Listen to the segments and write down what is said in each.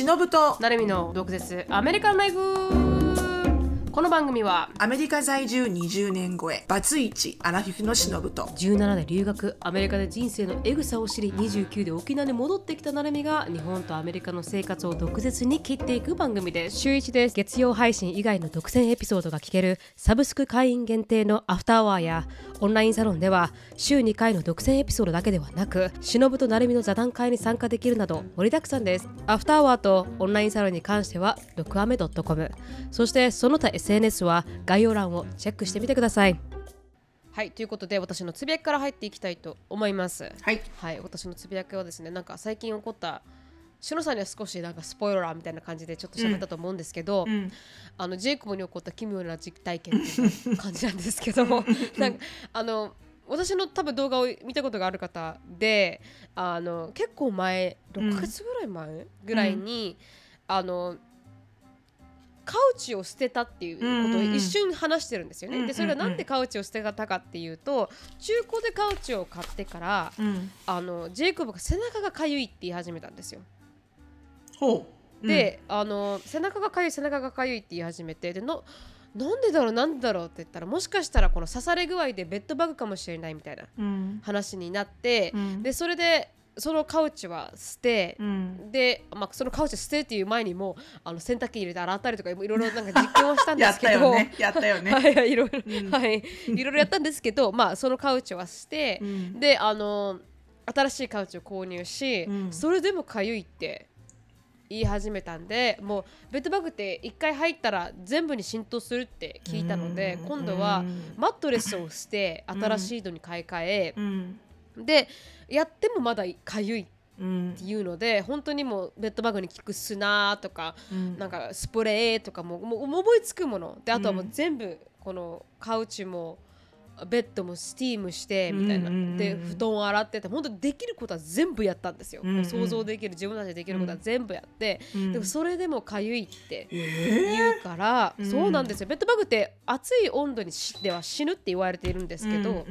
シノブとなるみの毒舌アメリカンライフ。この番組はアメリカ在住20年超えバツイチアラフィフのしのぶと17で留学アメリカで人生のエグさを知り29で沖縄に戻ってきたなるみが日本とアメリカの生活を毒舌に切っていく番組です。週1です。月曜配信以外の独占エピソードが聞けるサブスク会員限定のアフターアワーやオンラインサロンでは週2回の独占エピソードだけではなくしのぶとなるみの座談会に参加できるなど盛りだくさんです。アフターアワーとオンラインサロンに関しては毒アメ .com そしてその他SNS は概要欄をチェックしてみてください。はい、ということで私のつぶやきから入っていきたいと思います。はい。はい、私のつぶやきはですね、なんか最近起こったしのさんには少しなんかスポイラーみたいな感じでちょっと喋ったと思うんですけど、ジェイコブに起こった奇妙な実体験っていう感じなんですけどもなんか私の多分動画を見たことがある方で結構前6ヶ月ぐらい前、ぐらいにカウチを捨てたっていうことを一瞬話してるんですよね、でそれがなんでカウチを捨てたかっていうと中古でカウチを買ってから、ジェイコブが背中がかゆいって言い始めたんですよ。ほう、で背中がかゆいって言い始めてでなんでだろうって言ったらもしかしたらこの刺され具合でベッドバグかもしれないみたいな話になって、でそれでそのカウチは捨て、で、そのカウチ捨てっていう前にも洗濯機入れて洗ったりとかいろいろなんか実験をしたんですけどやったよねはいいろいろやったんですけど、そのカウチは捨て、で新しいカウチを購入し、それでもかゆいって言い始めたんでもうベッドバグって1回入ったら全部に浸透するって聞いたので、今度はマットレスを捨て新しいのに買い替え、でやってもまだかゆいっていうので、本当にもうベッドバグに効く砂とか、なんかスプレーとかもう思いつくもので、あとはもう全部このカウチもベッドもスティームしてみたいな、で布団を洗ってて本当にできることは全部やったんですよ、もう想像できる自分たちでできることは全部やって、でもそれでもかゆいって言うから、そうなんですよ。ベッドバグって暑い温度にでは死ぬって言われているんですけど、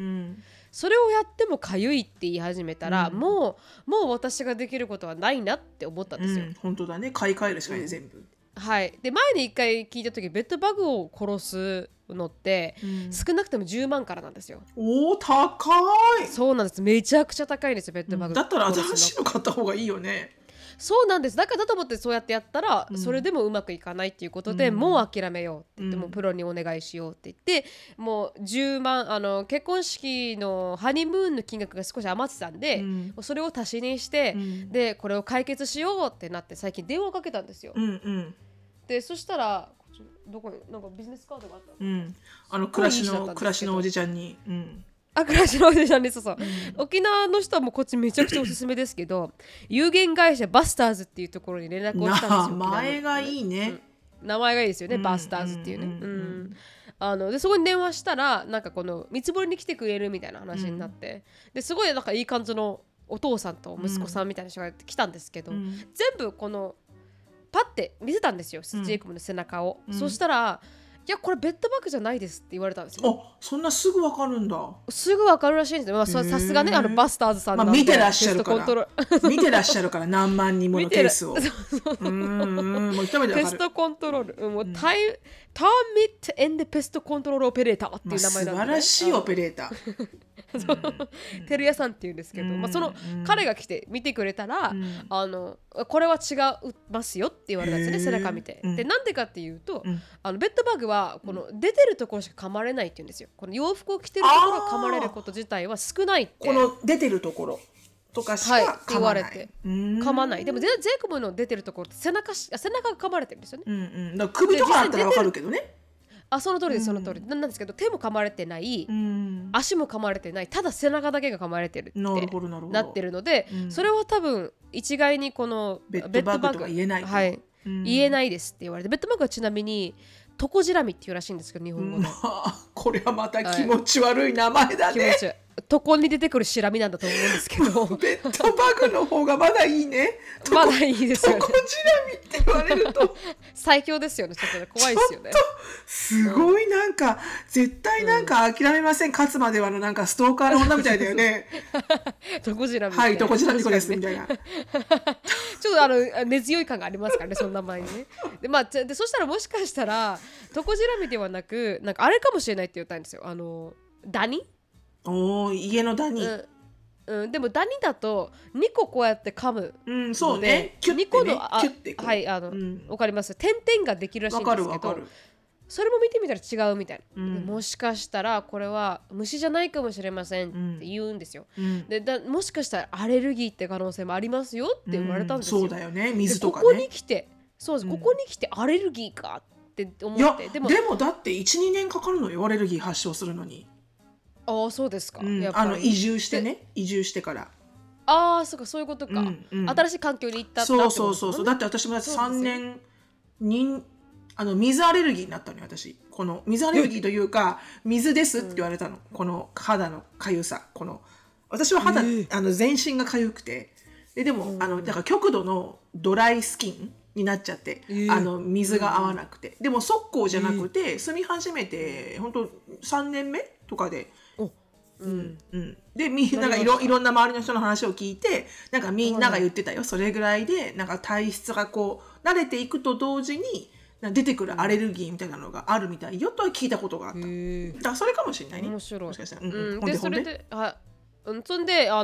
それをやってもかゆいって言い始めたら、もう私ができることはないなって思ったんですよ、本当だね、買い替えるしかない、全部。はい、で前に一回聞いた時ベッドバグを殺すのって、少なくても10万からなんですよ。おー、高い。そうなんです、めちゃくちゃ高いんですよベッドバグ、だったら新しいの買った方がいいよね。そうなんです、だからだと思ってそうやってやったら、それでもうまくいかないっていうことで、もう諦めようって言って、もうプロにお願いしようって言って、もう10万結婚式のハニムーンの金額が少し余ってたんで、それを足しにして、でこれを解決しようってなって最近電話をかけたんですよ、でそしたらどこになんかビジネスカードがあったの、暮らしのおじちゃんに、沖縄の人はもうこっちめちゃくちゃおすすめですけど有限会社バスターズっていうところに連絡をしたんですよ。名前がいいね、名前がいいですよね、バスターズっていうね、でそこに電話したらなんかこの見積もりに来てくれるみたいな話になって、ですごいなんかいい感じのお父さんと息子さんみたいな人が来たんですけど、全部このパッて見せたんですよ、ジェイコブの背中を、そしたらいやこれベッドバッグじゃないですって言われたんですよ。あ、そんなすぐ分かるんだ。すぐ分かるらしいんですよ、さすがねバスターズさんなんで、見てらっしゃるから何万人ものケースをペストコントロール、もうターミット・エンド・ペストコントロール・オペレーターっていう名前なんで、ね、素晴らしいオペレーターテルヤさんっていうんですけど、その彼が来て見てくれたら、これは違いますよって言われたんですね、背中見て。でなんでかっていうと、ベッドバグはこの出てるところしか噛まれないって言うんですよ。この洋服を着てるところを噛まれること自体は少ないって、この出てるところとかしか噛まない、はい、って言われて噛まない。でもジェイコブの出てるところって背中が噛まれてるんですよね、だから首とかあったら分かるけどね。あ、その通りです、その通り、なんですけど手も噛まれてない、足も噛まれてない、ただ背中だけが噛まれてるってなってるので、それは多分一概にこのベッドバッグとか言えない、はい、言えないですって言われて、ベッドバッグはちなみにトコジラミっていうらしいんですけど、日本語で、これはまた気持ち悪い名前だね、とこに出てくるシラミなんだと思うんですけどベッドバグの方がまだいいねまだいいですよね。とこシラミって言われると最強ですよね。ちょっとね怖いですよね。ちょっとすごいなんか、うん、絶対なんか諦めません、うん、勝つまではのなんかストーカーの女みたいだよねとこシラミ、はいとこシラミこですみたいなちょっと根強い感がありますからねその名前にねで、まあ、でそしたらもしかしたらとこシラミではなくなんかあれかもしれないって言ったんですよ。ダニお家のダニ、うんうん、でもダニだと2個こうやって噛む、うん、そうねキュッてね2個のキュッてくる、はいうん、分かります。点々ができるらしいんですけど分かるそれも見てみたら違うみたいな、うん、もしかしたらこれは虫じゃないかもしれませんって言うんですよ、うん、でもしかしたらアレルギーって可能性もありますよって言われたんですよ、うん、そうだよね水とかねここに来てそうです、うん、ここに来てアレルギーかって思っていやでもだって 1,2 年かかるのよアレルギー発症するのに。ああそうですか、うん、やっぱ移住してね移住してからああそうかそういうことか、うんうん、新しい環境に行ったってこと、ね、そうだって私もだって3年に水アレルギーになったのよ私。この水アレルギーというか水ですって言われたの、うん、この肌のかゆさこの私は肌、全身がかゆくて でも、うん、だから極度のドライスキンになっちゃって、水が合わなくて、うん、でも速攻じゃなくて、住み始めて本当3年目とかでうんうん、でみんながいろんな周りの人の話を聞いてなんかみんなが言ってたよ。それぐらいでなんか体質がこう慣れていくと同時に出てくるアレルギーみたいなのがあるみたいよとは聞いたことがあった。だからそれかもしれないね。面白い。もしかしたら、うんうん、でそれでそんでア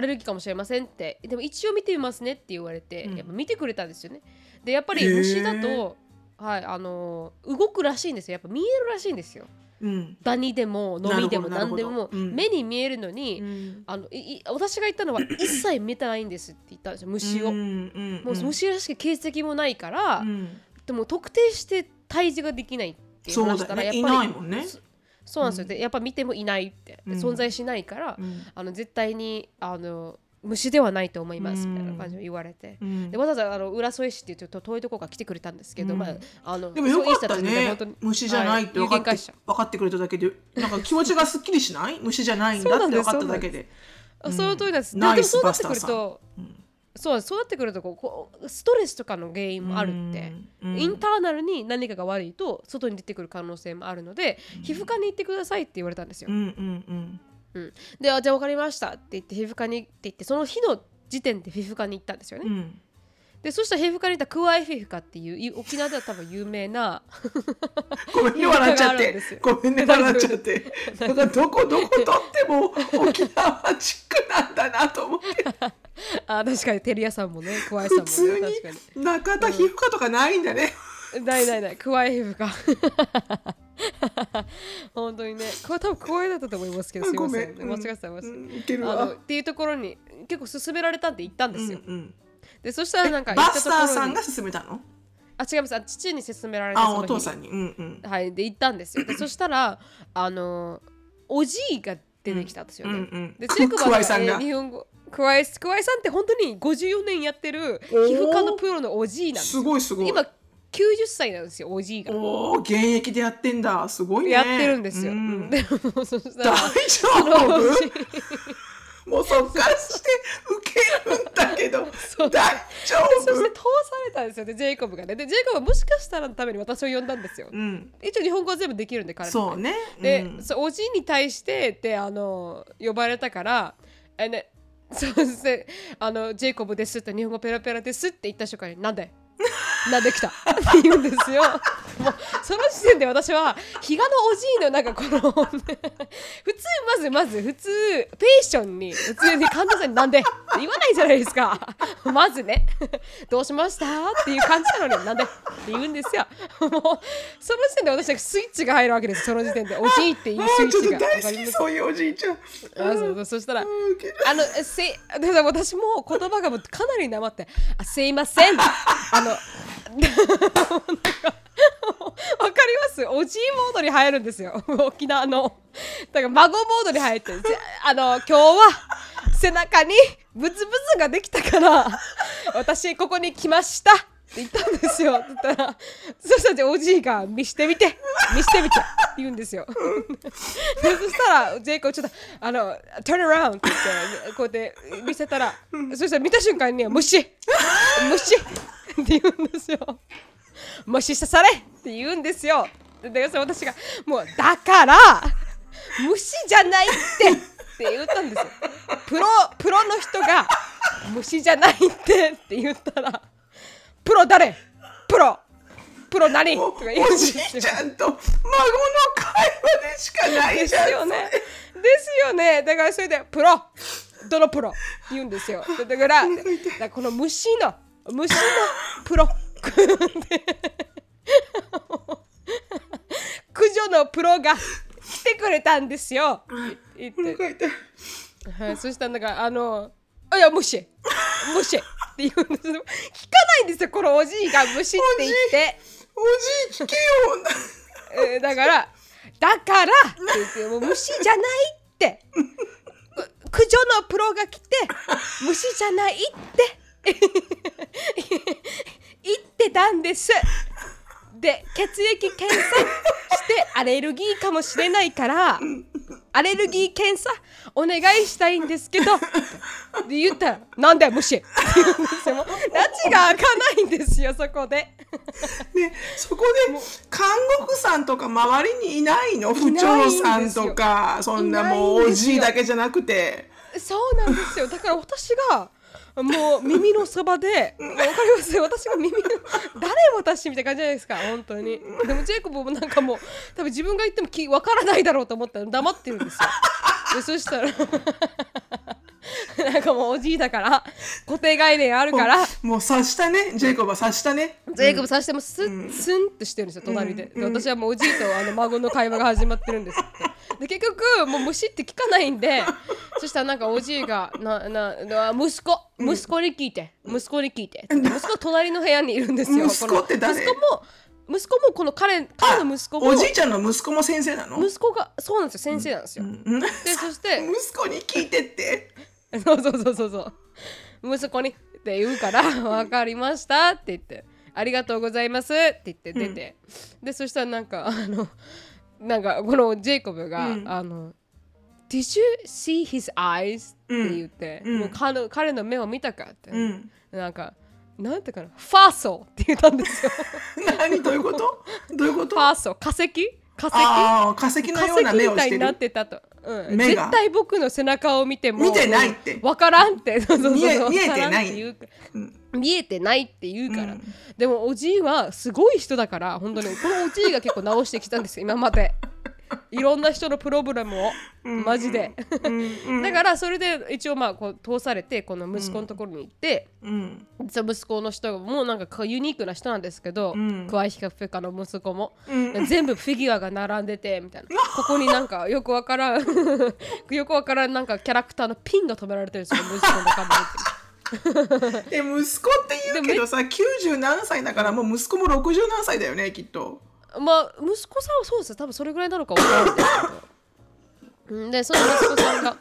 レルギーかもしれませんってでも一応見てみますねって言われて、うん、やっぱ見てくれたんですよね。でやっぱり虫だと、はい、動くらしいんですよ。やっぱ見えるらしいんですよ。うん、ダニでもノミでも何でも目に見えるのに、うん、私が言ったのは一切見てないんですって言ったんですよ虫を、うんうんうん、もう虫らしく形跡もないから、うん、でも特定して退治ができないっていう話したらやっぱりいないもんね。そうなんですよ、うん、でやっぱ見てもいないって、うん、存在しないから、うん、絶対に虫ではないと思いますみたいな感じで言われて、うん、でわざわざ浦添市っていうと遠いところから来てくれたんですけど、うんまあ、でもよかったね虫じゃないって分かってくれただけでなんか気持ちがすっきりしない虫じゃないんだって分かっただけでそういう通りなんです。ナイスバスターさんそうなってくるとストレスとかの原因もあるって、うん、インターナルに何かが悪いと外に出てくる可能性もあるので、うん、皮膚科に行ってくださいって言われたんですよ、うんうんうんうん、でじゃあ分かりましたって言って皮膚科にって言ってその日の時点で皮膚科に行ったんですよね、うん、でそしたら皮膚科に行ったクワイフィフカっていう沖縄では多分有名なごめんね笑っちゃってごめんね笑っちゃってなんかどこ取っても沖縄地区なんだなと思ってあ確かにテリアさんもねクワイさんも、ね、普通に中田皮膚科とかないんだね、うん、ないクワイフィフカ本当にねこれ多分光栄だったと思いますけどすいません間違えてましたっていうところに結構勧められたって言ったんですよ、うんうん、でそしたらなんかバスターさんが勧めたの違います父に勧められたお父さんに、うんうん、はいで行ったんですよ。でそしたらおじいが出てきたんですよね、うんうんうん、でチェクバさんが日本語クワイさんって本当に54年やってる皮膚科のプロのおじいなんです。すごいすごい今90歳なんですよおじいが。お現役でやってんだすごいね。やってるんですよ、うん、でもそしたら大丈夫もうそっからして受けるんだけど大丈夫そして通されたんですよねジェイコブがね。でジェイコブはもしかしたらのために私を呼んだんですよ、うん、一応日本語は全部できるんで彼も、ね、そうね、うん、でおじいに対してって呼ばれたからねそうしてジェイコブですって日本語ペラペラですって言った瞬間になんだよなんで来たって言うんですよもうその時点で私は比嘉のおじいのなんかこの普通まず普通ペーションに普通に患者さんになんでって言わないじゃないですかまずねどうしましたっていう感じなのになんでって言うんですよ。もうその時点で私はスイッチが入るわけです。その時点でおじいっていうスイッチがちょっと大好きそういうおじいちゃんそしたら私も言葉がもうかなりなまってすいませんなんかわかりますおじいモードに入るんですよ沖縄のだから孫モードに入って今日は背中にブツブツができたから私ここに来ましたって言ったんですよって言ったら、そしたらおじいが見してみてって言うんですよでそしたらジェイコちょっとturn around って言ってこうやって見せたら、そしたら見た瞬間に虫って言うんですよ。虫刺されって言うんですよ。でその私がもうだから虫じゃないって言ったんですよ。プロの人が虫じゃないって言ったら、プロ誰？プロ何？とか言うんですよ。おじいちゃんと孫の会話でしかないじゃん。ですよね。だからそれでどのプロ言うんですよ。だからこの虫のプロ駆除のプロが来てくれたんですよ。はい、そしたらなんかいや虫って言うんですよ。聞かないんですよ、このおじいが虫って言って。おじい聞けよ。だからってもう虫じゃないって駆除のプロが来て虫じゃないって言ってたんです。で血液検査してアレルギーかもしれないからアレルギー検査お願いしたいんですけどって言ったら、なんだよ虫って言うんですよ。もうラチが開かないんですよ、そこでね。そこで看護婦さんとか周りにいないの？不調さんとかそんなもうおじいだけじゃなくて。そうなんですよ。だから私がもう耳のそばでわかりますよ、私が誰私みたいな感じじゃないですか、本当に。でもジェイコブもなんかもう多分自分が言ってもわからないだろうと思ったら黙ってるんですよ。でそしたらなんかもうおじいだから固定概念あるからもう察したね、ジェイコブは察したねジェイコブ察してもスンってしてるんですよ、隣で。で私はもうおじいと孫の会話が始まってるんですってで結局もう虫って聞かないんでそしたらなんかおじいが息子に聞いて息子隣の部屋にいるんですよ。息子って誰？息子もこの彼の息子もおじいちゃんの息子も先生なの？息子がそうなんですよ、先生なんですよ、でそして息子に聞いてってそう息子にって言うから分かりましたって言ってありがとうございますって言って出て、でそしたらなんかこのジェイコブが、Did you see his eyes? って言って、もう彼の目を見たかって、なんてかな、ファーソーって言ったんですよ。何どういうこと？ファーソー、化石のような目をしてる。化石みたいになってたと、絶対僕の背中を見ても見てないって、わからんって見えてないって言うから、でもおじいはすごい人だから本当にこのおじいが結構直してきたんですよ今までいろんな人のプロブレムをマジでだからそれで一応こう通されてこの息子のところに行って、息子の人もなんかユニークな人なんですけど、クワイヒカフェカの息子も、全部フィギュアが並んでてみたいなここになんかよくわからんなんかキャラクターのピンが止められてるんですよ、息子のカメラに息子って言うけどさ90何歳だからもう息子も60何歳だよねきっと。息子さんはそうですよ、多分それぐらいなのか分からないですけどでその息子さんが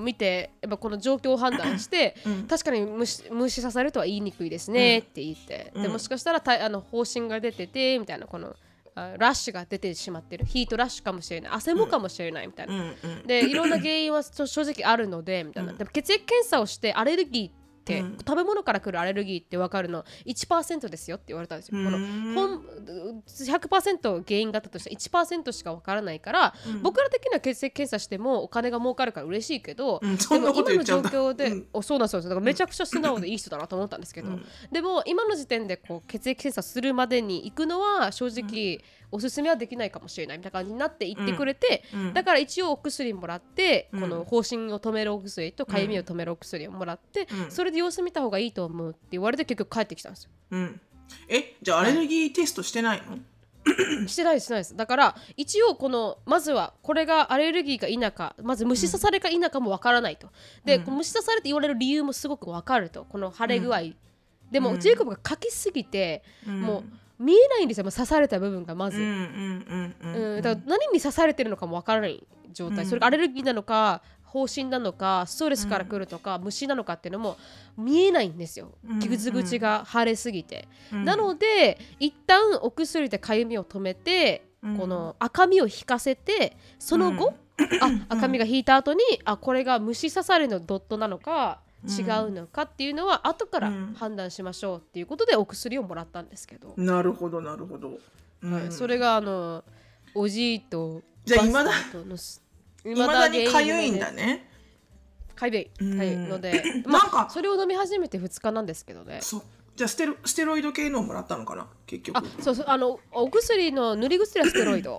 見てやっぱこの状況を判断して確かに虫刺されとは言いにくいですねって言って、でもしかしたら方針が出ててみたいなこのラッシュが出てしまってるヒートラッシュかもしれない汗もかもしれないみたいな、でいろんな原因は正直あるのでみたいな、でも血液検査をしてアレルギーって、食べ物から来るアレルギーって分かるの 1% ですよって言われたんですよ、100% 原因があったとして 1% しか分からないから、僕ら的には血液検査してもお金が儲かるから嬉しいけど、でも今の状況で、そうなんですよ、だからめちゃくちゃ素直でいい人だなと思ったんですけど、でも今の時点でこう血液検査するまでに行くのは正直、おすすめはできないかもしれないみたいな感じになって言ってくれて、だから一応お薬もらって、この方針を止めるお薬とかゆみを止めるお薬をもらって、それで様子見た方がいいと思うって言われて結局帰ってきたんですよ、じゃあアレルギーテストしてないの？してないです。だから一応このまずはこれがアレルギーか否かまず虫刺されか否かもわからないと、でこの虫刺されって言われる理由もすごくわかるとこの腫れ具合、でもジェイコブが書きすぎて、もう見えないんですよ、刺された部分がまず、だから何に刺されてるのかもわからない状態、それがアレルギーなのか方針なのかストレスから来るとか、うん、虫なのかっていうのも見えないんですよ、傷口が腫れすぎて、うん、なので一旦お薬でかゆみを止めて、うん、この赤みを引かせてその後、うん、赤みが引いた後に、うん、これが虫刺されのドットなのか違うのかっていうのは後から判断しましょうっていうことでお薬をもらったんですけど、なるほどなるほど、うん、はい、それがおじいとバスタの未だにかゆいんだね。かゆい、ので、なんかそれを飲み始めて2日なんですけどね。そう、じゃあステロイド系のをもらったのかな結局。そうお薬の塗り薬はステロイド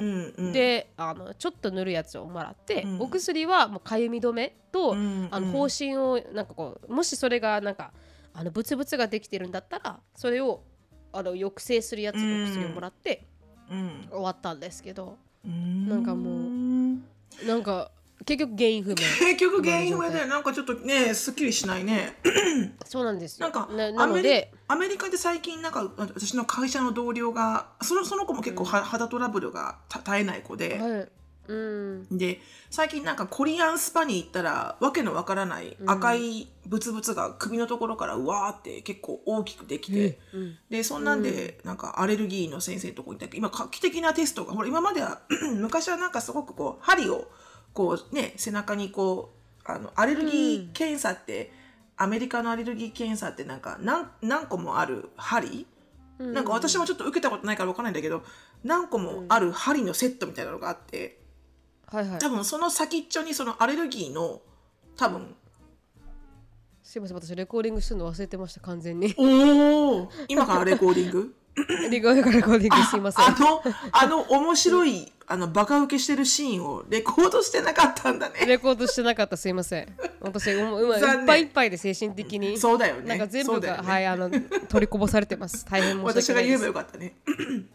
でちょっと塗るやつをもらって、うん、お薬はもうかゆみ止めと、うん、方針をなんかこうもしそれがなんかブツブツができてるんだったらそれを抑制するやつの薬をもらって、うん、終わったんですけど、うん、なんかもう。なんか結局原因不明でなんかちょっとねすっきりしないねそうなんですよ。なんかアメリカで最近なんか私の会社の同僚がその子も結構、うん、肌トラブルが絶えない子で、はい、うん、で最近なんかコリアンスパに行ったらわけのわからない赤いブツブツが首のところからうわーって結構大きくできて、うん、でそんなんで、うん、なんかアレルギーの先生のとこに行ったけど今画期的なテストがほら今までは昔はなんかすごくこう針をこうね背中にこうアレルギー検査って、うん、アメリカのアレルギー検査ってなんか 何個もある針、うん、なんか私もちょっと受けたことないからわかんないんだけど何個もある針のセットみたいなのがあって。はいはい、多分その先っちょにそのアレルギーの多分、すいません私レコーディングするの忘れてました完全に。おお今からレコーディングレコーディングすいません。面白いバカ受けしてるシーンをレコードしてなかったんだね。レコードしてなかったすいません私いっぱいいっぱいで精神的にそうだよねなんか全部が、ね、はい取りこぼされてます大変申し訳ないです。私が言えばよかったね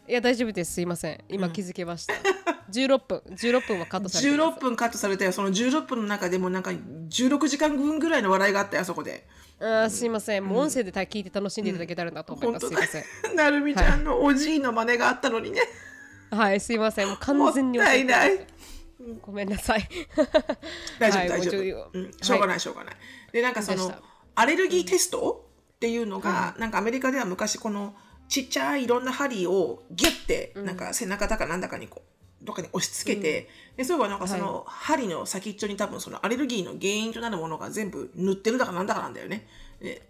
いや大丈夫ですすいません今気づけました、うん16分はカットされてます。16分カットされたよ。その16分の中でもなんか16時間分ぐらいの笑いがあったよあそこで。あすいません、うん、もう音声で聞いて楽しんでいただけたらなと思います、うん、すいませんなるみちゃんのおじいの真似があったのにねはいすいませんもう完全にもったいないごめんなさい大丈夫、うん、しょうがないでなんかそのアレルギーテストっていうのが、うん、なんかアメリカでは昔このちっちゃいいろんな針をギュッてなんか背中だかなんだかにこうどっかに押し付けて、うん、でそういえばなんかその針の先っちょに多分そのアレルギーの原因となるものが全部塗ってるだかなんだかなんだよね。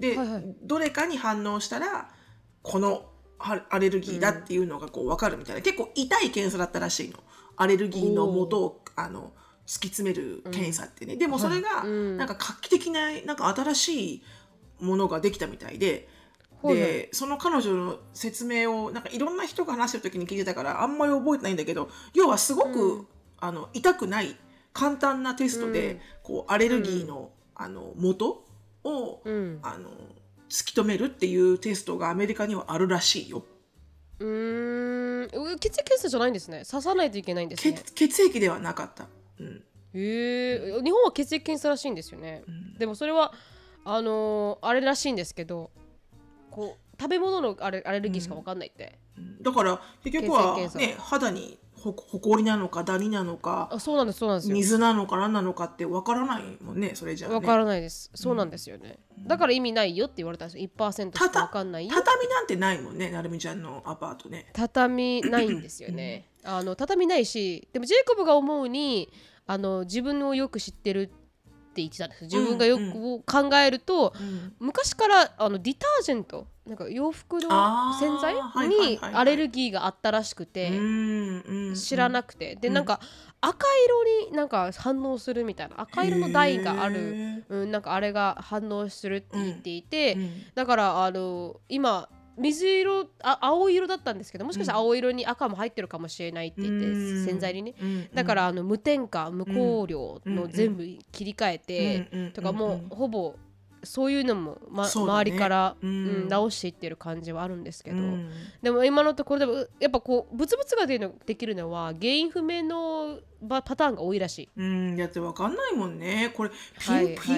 で、はいはい、どれかに反応したらこのアレルギーだっていうのがこう分かるみたいな、うん、結構痛い検査だったらしいのアレルギーの元を突き詰める検査ってね、うん、でもそれがなんか画期的な、なんか新しいものができたみたいで、でその彼女の説明をなんかいろんな人が話してる時に聞いてたからあんまり覚えてないんだけど要はすごく、うん、痛くない簡単なテストで、うん、こうアレルギーの、うん、元を、うん、突き止めるっていうテストがアメリカにはあるらしいよ。血液検査じゃないんですね。刺さないといけないんですね。血液ではなかった、うん、日本は血液検査らしいんですよね、うん、でもそれはあれらしいんですけどこう食べ物のアレルギーしか分かんないって、うん、だから結局は、ね、肌にほこりなのかダニなのかそうなんですよ水なのか何なのかって分からないもんねそれじゃ、ね、分からないですそうなんですよね、うん、だから意味ないよって言われたんですよ 1% しか分かんないよ。畳なんてないもんねなるみちゃんのアパートね。畳ないんですよね畳ないしでもジェイコブが思うに自分をよく知ってるって言ってたんです。自分がよく考えると、うん、昔からディタージェントなんか洋服の洗剤にアレルギーがあったらしくて、知らなくてでなんか赤色になんか反応するみたいな赤色の台がある、うん、なんかあれが反応するって言っていて、だから今水色青色だったんですけどもしかしたら青色に赤も入ってるかもしれないって言って、洗剤にね、だから無添加無香料の全部切り替えて、とかもうほぼそういうのも、周りから、直していってる感じはあるんですけど、でも今のところでもやっぱこうブツブツができるのは原因不明のパターンが多いらしい。だって分かんないもんねこれピンポ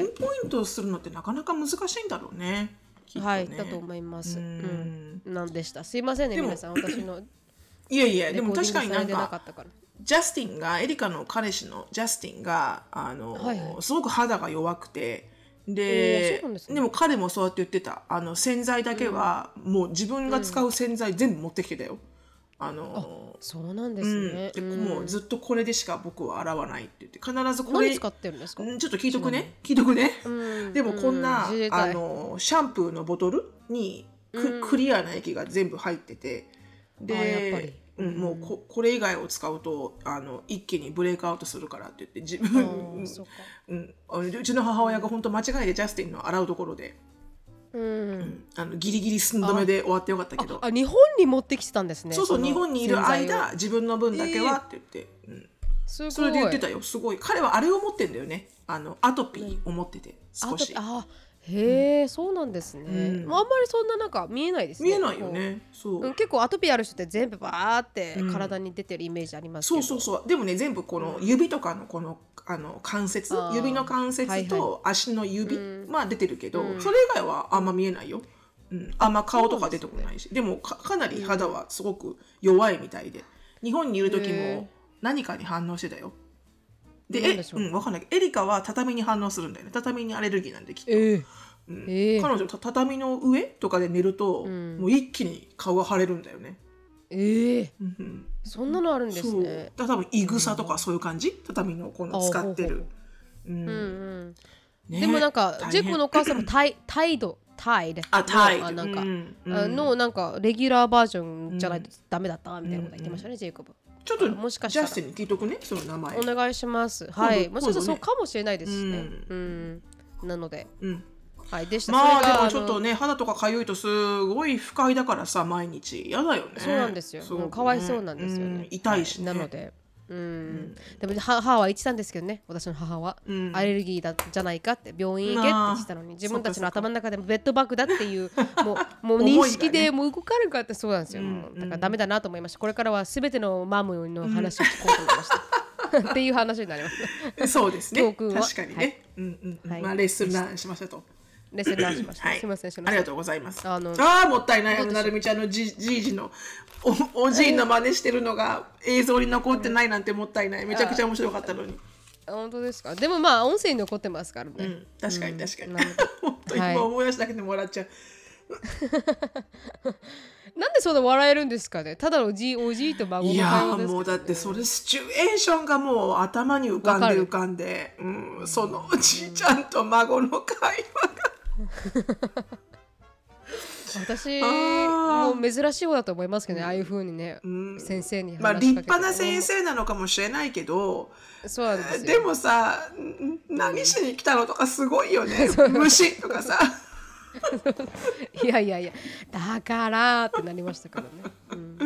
イントするのってなかなか難しいんだろうね。はい、だと思います。うん、なんでした。すいませんね皆さん私のいやいやでも確かになんかジャスティンがエリカの彼氏のジャスティンがはいはい、すごく肌が弱くて で、でも彼もそうやって言ってた洗剤だけは、うん、もう自分が使う洗剤全部持ってきてたよそうなんですね、うん、もうずっとこれでしか僕は洗わないって言って必ずこれ何使ってるんですかちょっと聞いとくね、うん、でもこんな、うん、シャンプーのボトルに、うん、クリアな液が全部入っててでやっぱり、うん、もう これ以外を使うと一気にブレイクアウトするからって言って自分、うん、うちの母親が本当間違いでジャスティンの洗うところでうん、ギリギリ寸止めで終わってよかったけど日本に持ってきてたんですねそうそう日本にいる間自分の分だけはって言って、うん、すごいそれで言ってたよすごい彼はあれを持ってんだよねアトピーを持ってて少しへー、うん、そうなんですね、うんまあ、あんまりそんななんか見えないですね見えないよねそう、うん、結構アトピーある人って全部バーって体に出てるイメージありますけど、うん、そうでもね全部この指とかのこの、関節指の関節と足の指まあ出てるけど、うん、それ以外はあんま見えないよ、うん、あんま顔とか出てこないし でも かなり肌はすごく弱いみたいで日本にいる時も何かに反応してたよで分かんないけどエリカは畳に反応するんだよね畳にアレルギーなんできっと、うん彼女畳の上とかで寝ると、うん、もう一気に顔が腫れるんだよねうん、そんなのあるんですねそう多分イグサとかそういう感じ、うん、畳のこの使ってるうん、うんね、でもなんかジェコのお母さんもタイドのレギュラーバージョンじゃないとダメだったみたいなこと言ってましたね、うん、ジェイコブちょっともしかしたらジャスティンに聞いとくねその名前お願いしますはいもしかしたらそうかもしれないですしねうん、うん、なので、うん、はいでしたまあでもちょっとね肌とかかゆいとすごい不快だからさ毎日やだよねそうなんですよす、ね、もうかわいそうなんですよね、うん、痛いしねなのでうんうん、でも母は言ってたんですけどね私の母は、うん、アレルギーだじゃないかって病院行けって言ってたのに自分たちの頭の中でもベッドバッグだっていうもう認識でもう動かるかってそうなんですよ、ね、だからダメだなと思いましたこれからは全てのマムの話を聞こうと思いました、うん、っていう話になりましたそうですね確かにね、はいうんうんはいまあ、レッスンランしましたとレッスンランしました、はい、すいませんありがとうございますもったいないなるみちゃんのじいじのおじいの真似してるのが映像に残ってないなんてもったいないめちゃくちゃ面白かったのに本当ですかでもまあ音声に残ってますからね、うん、確かに、うん、本当に今思い出しだけでも笑っちゃう、はい、なんでそんな笑えるんですかねただのおじいと孫の会話ですけど、ね、いやもうだってそれシチュエーションがもう頭に浮かんで、うん、そのおじいちゃんと孫の会話が私もう珍しい方だと思いますけどね、うん、ああいう風にね、うん、先生に話しかけて、立派な先生なのかもしれないけどそうなんですよでもさ何しに来たのとかすごいよね虫とかさいやだからってなりましたからね、うん、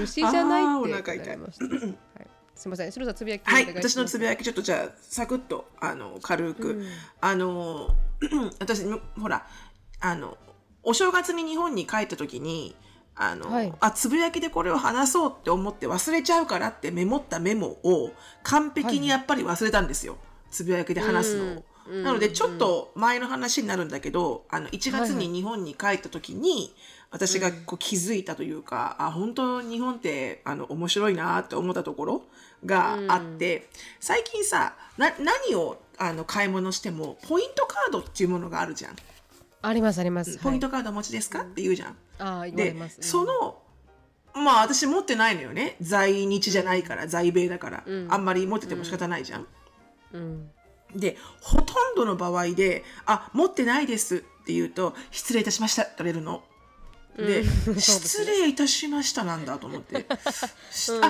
虫じゃないってなりました、はい、すいませんシロさんつぶやきお願いします、はい、私のつぶやきちょっとじゃあサクッと軽く、うん、私ほらお正月に日本に帰った時にはい、つぶやきでこれを話そうって思って忘れちゃうからってメモったメモを完璧にやっぱり忘れたんですよ、はい、つぶやきで話すのをなのでちょっと前の話になるんだけど1月に日本に帰った時に、はいはい、私がこう気づいたというか、あ本当日本って面白いなって思ったところがあって、最近さ何を買い物してもポイントカードっていうものがあるじゃんありますありますポイントカードお持ちですか、はい、って言うじゃんあでます、そのまあ私持ってないのよね在日じゃないから、在米だから、あんまり持ってても仕方ないじゃん、でほとんどの場合で持ってないですって言うと失礼いたしましたって言われるので、失礼いたしましたなんだと思って、かし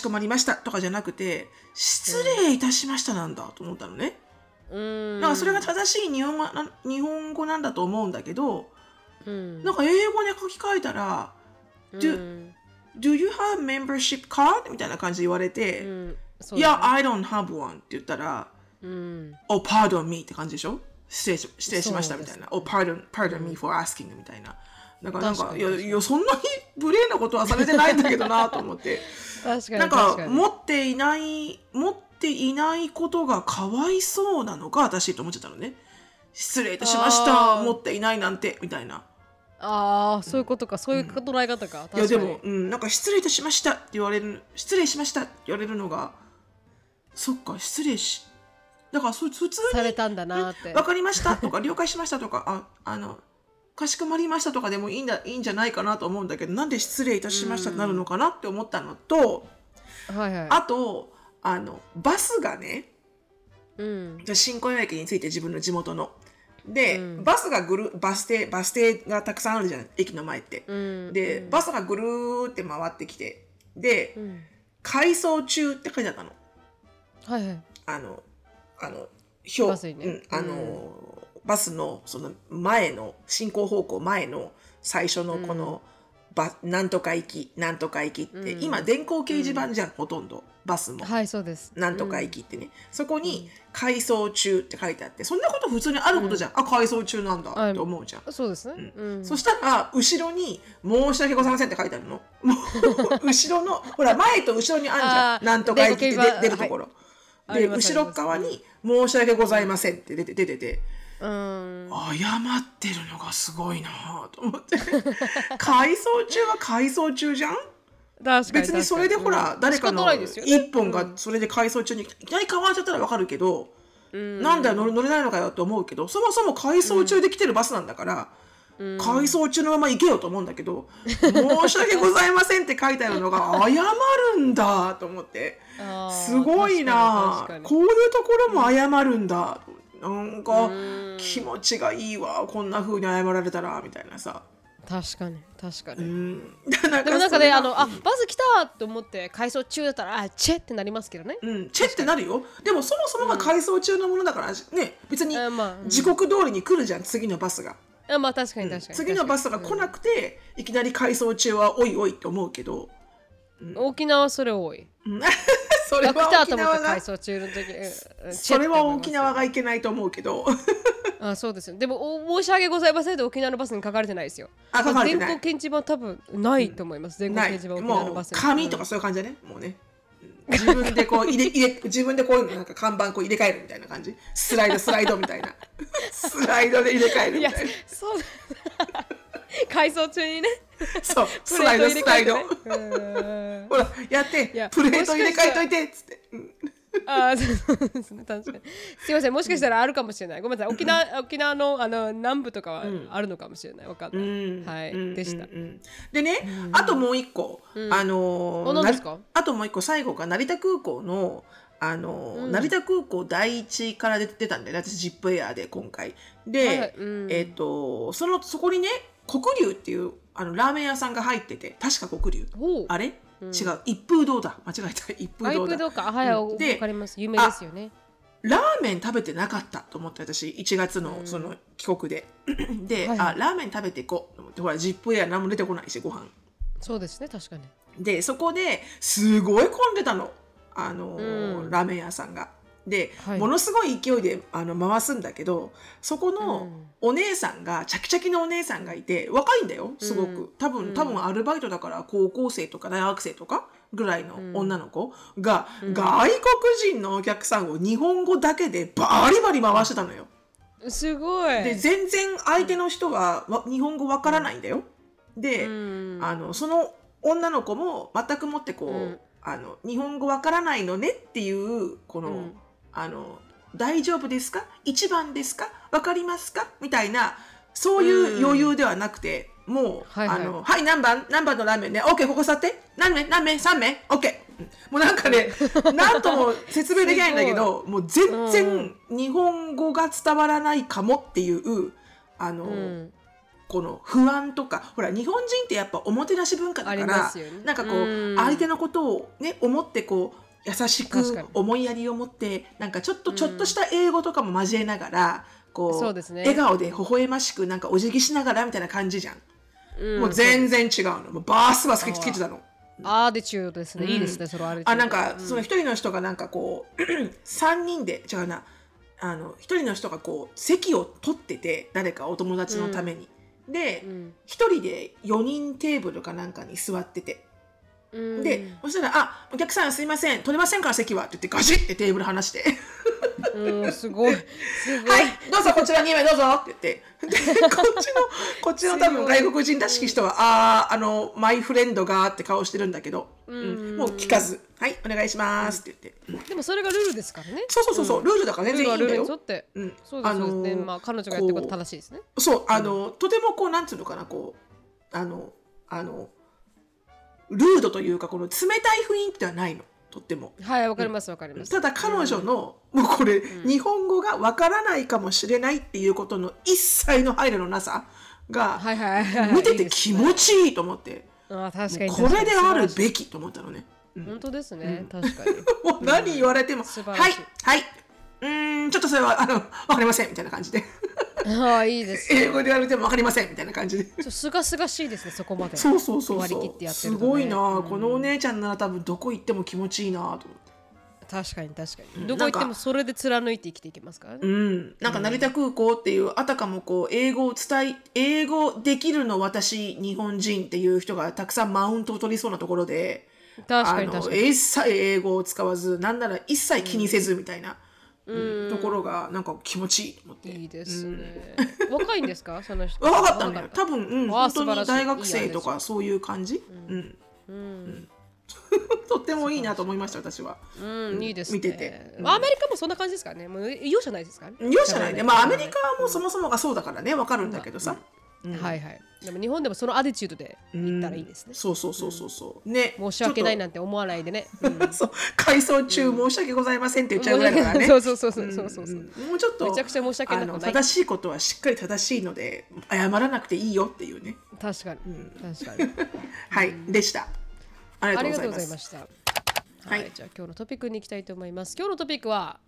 こまりましたとかじゃなくて失礼いたしましたなんだと思ったのねなんかそれが正しい日本語なんだと思うんだけど、なんか英語で書き換えたら、Do you have membership card? みたいな感じで言われて、そうだね、Yeah, I don't have one って言ったら、Oh, pardon me って感じでしょ失礼しましたみたいな、Oh, pardon me for asking みたいななんかいやそんなに無礼なことはされてないんだけどなと思って確かに持っていないことがかわいそうなのか私と思っちゃったのね失礼いたしました持っていないなんてみたいなああ、そういうことか、そういう捉え方か。確かに。いやでも、なんか失礼いたしましたって言われる、失礼しましたって言われるのが、そっか、失礼し、だから普通にされたんだなって、わかりましたとか了解しましたとか、かしこまりましたとかでもいいんじゃないかなと思うんだけど、なんで失礼いたしましたってなるのかなって思ったのと、はいはい、あとバスがね、新小岩駅について自分の地元ので、バスがバス停がたくさんあるじゃない駅の前って、でバスがぐるーって回ってきて、で、改装中って書いてあったの、はいはい、バスにね、バスのその前の進行方向前の最初のこの、なんとか行きなんとか行きって、今電光掲示板じゃん、ほとんどバスも、はいそうです、なんとか行きってね、そこに改装中って書いてあって、そんなこと普通にあることじゃん、改装中なんだって思うじゃん、そうですね、そしたら後ろに申し訳ございませんって書いてあるの後ろのほら前と後ろにあるじゃんなんとか行きって出るところ、はい、で後ろ側に申し訳ございませんって出てて、謝ってるのがすごいなと思って改装中は改装中じゃん、別にそれでほら、誰かの一本がそれで改装中にいきなり変わっちゃったら分かるけど、なんだよ乗れないのかよと思うけど、そもそも改装中で来てるバスなんだから、改装中のまま行けよと思うんだけど、申し訳ございませんって書いてあるのが謝るんだと思って、すごいな、こういうところも謝るんだ、なんか気持ちがいいわ、こんな風に謝られたらみたいなさ。確かに確かに、でもなんかね、バス来たと思って改装中だったらチェってなりますけどね、チェってなるよ。でもそもそもが改装中のものだから、ね、別に時刻通りに来るじゃん次のバスが、まあ確かに確かに、次のバスが来なくて、いきなり改装中はおいおいって思うけど、沖縄はそれ多いそれは沖縄がいけないと思うけどそうですよ。でも申し訳ございませんで沖縄のバスに書かれてないですよ。電光掲示板多分ないと思います。電光掲示板沖縄のバスに紙とかそういう感じだね、もうね、自分でこう自分でこうなんか看板こう入れ替えるみたいな感じ、スライドみたいなスライドで入れ替えるみたいな、いやそう改装中にね、そうスライド、ほらやってプレート入れ替えといてっつって、そうですね、確かに、すいません、もしかしたらあるかもしれない、ごめんなさい、沖縄の南部とかはあるのかもしれない、わかんない、はい、でした、でね、あともう一個、何ですか、あともう一個最後が成田空港の成田空港第一から出たんだよね、私ジップエアで今回で、はいはい、そこにね黒龍っていうラーメン屋さんが入ってて、確か黒龍、あれ、違う、一風堂だ、間違えた、一風堂だ、はい、わかります、有名ですよね。ラーメン食べてなかったと思って、私1月のその帰国でで、はい、ラーメン食べていこうと思って、ほらジップエア何も出てこないしご飯、そうですね、確かに。でそこですごい混んでたの、ラーメン屋さんがで、はい、ものすごい勢いで回すんだけど、そこのお姉さんが、チャキチャキのお姉さんがいて、若いんだよすごく、多分アルバイトだから高校生とか大学生とかぐらいの女の子が、外国人のお客さんを日本語だけでバリバリ回してたのよ、すごい。で全然相手の人は日本語わからないんだよ。で、その女の子も全くもってこう、日本語わからないのねっていうこの、大丈夫ですか、一番ですか、わかりますかみたいな、そういう余裕ではなくて、もう、はいはい、はい、何番のラーメンね、OK ここ座って、何名3名 OK、 もうなんかねなんとも説明できないんだけどもう全然日本語が伝わらないかもっていうこの不安とか、ほら日本人ってやっぱおもてなし文化だから、なんかこう、相手のことをね思ってこう優しく思いやりを持って、なんかちょっとした英語とかも交えながら、こうそうですね、笑顔で微笑ましくなんかお辞儀しながらみたいな感じじゃん、もう全然違うの、もうバスつけてたの、アーディチュードですね、いいですね、それアーディチュード、なんかその一人の人がなんかこう3人で違うな、一人の人がこう席を取ってて、誰かお友達のために、で一人で4人テーブルかなんかに座ってて、でそしたら「あ、お客さんすいません取れませんから席は」って言ってガシッてテーブル離してうん、すごい。すごい。はい、どうぞこちらに今どうぞって言って。で、こっちの多分外国人らしき人は、マイフレンドがって顔してるんだけど、うん、もう聞かず、はい、お願いしますって言って。でもそれがルールですからね。そう、ルールだからね、全員いいんだよ。ルールに沿って。うん、そうですよね。まあ彼女がやってること正しいですね。そう、とてもこう、なんていうのかな、こう、ルードというか、この冷たい雰囲気ではないの。とっても、はい、わかります、わかります。ただ彼女の、もうこれ、日本語がわからないかもしれないっていうことの一切の配慮のなさが、見てて気持ちいいと思って、あ、確かにこれであるべきと思ったのね。うん、本当ですね、うん、確かに。もう何言われても、はい、はい、ちょっとそれはわかりませんみたいな感じで。ああ、いいですね。英語で言われても分かりませんみたいな感じですがすがしいですね、そこまでそう割り切ってやってるの、ね、すごいな、うん、このお姉ちゃんなら多分どこ行っても気持ちいいなと思って。確かに、うん、どこ行ってもそれで貫いて生きていけますからね。なんか成田空港っていう、あたかもこう英語できるの私日本人っていう人がたくさんマウントを取りそうなところで、一切英語を使わず、なんなら一切気にせずみたいな、ところがなんか気持ちいいと思って。いいですね。若いんですか、その人。若かったんだよ。多分、本当に大学生とかそういう感じ。とってもいいなと思いました、私は。いいですね。見てて。アメリカもそんな感じですからね。もう容赦ないですからね。容赦ないね。まあアメリカはもうそもそもがそうだからね、わかるんだけどさ。はいはい。でも日本でもそのアティチュードで行ったらいいですね。そうね。申し訳ないなんて思わないでね。そう、回想中申し訳ございませんって言っちゃうぐらいだからね。もうちょっとめちゃくちゃ申し訳なくない。正しいことはしっかり正しいので謝らなくていいよっていうね。確かに。はい、でした。ありがとうございました。はい、じゃあ今日のトピックに行きたいと思います。今日のトピックは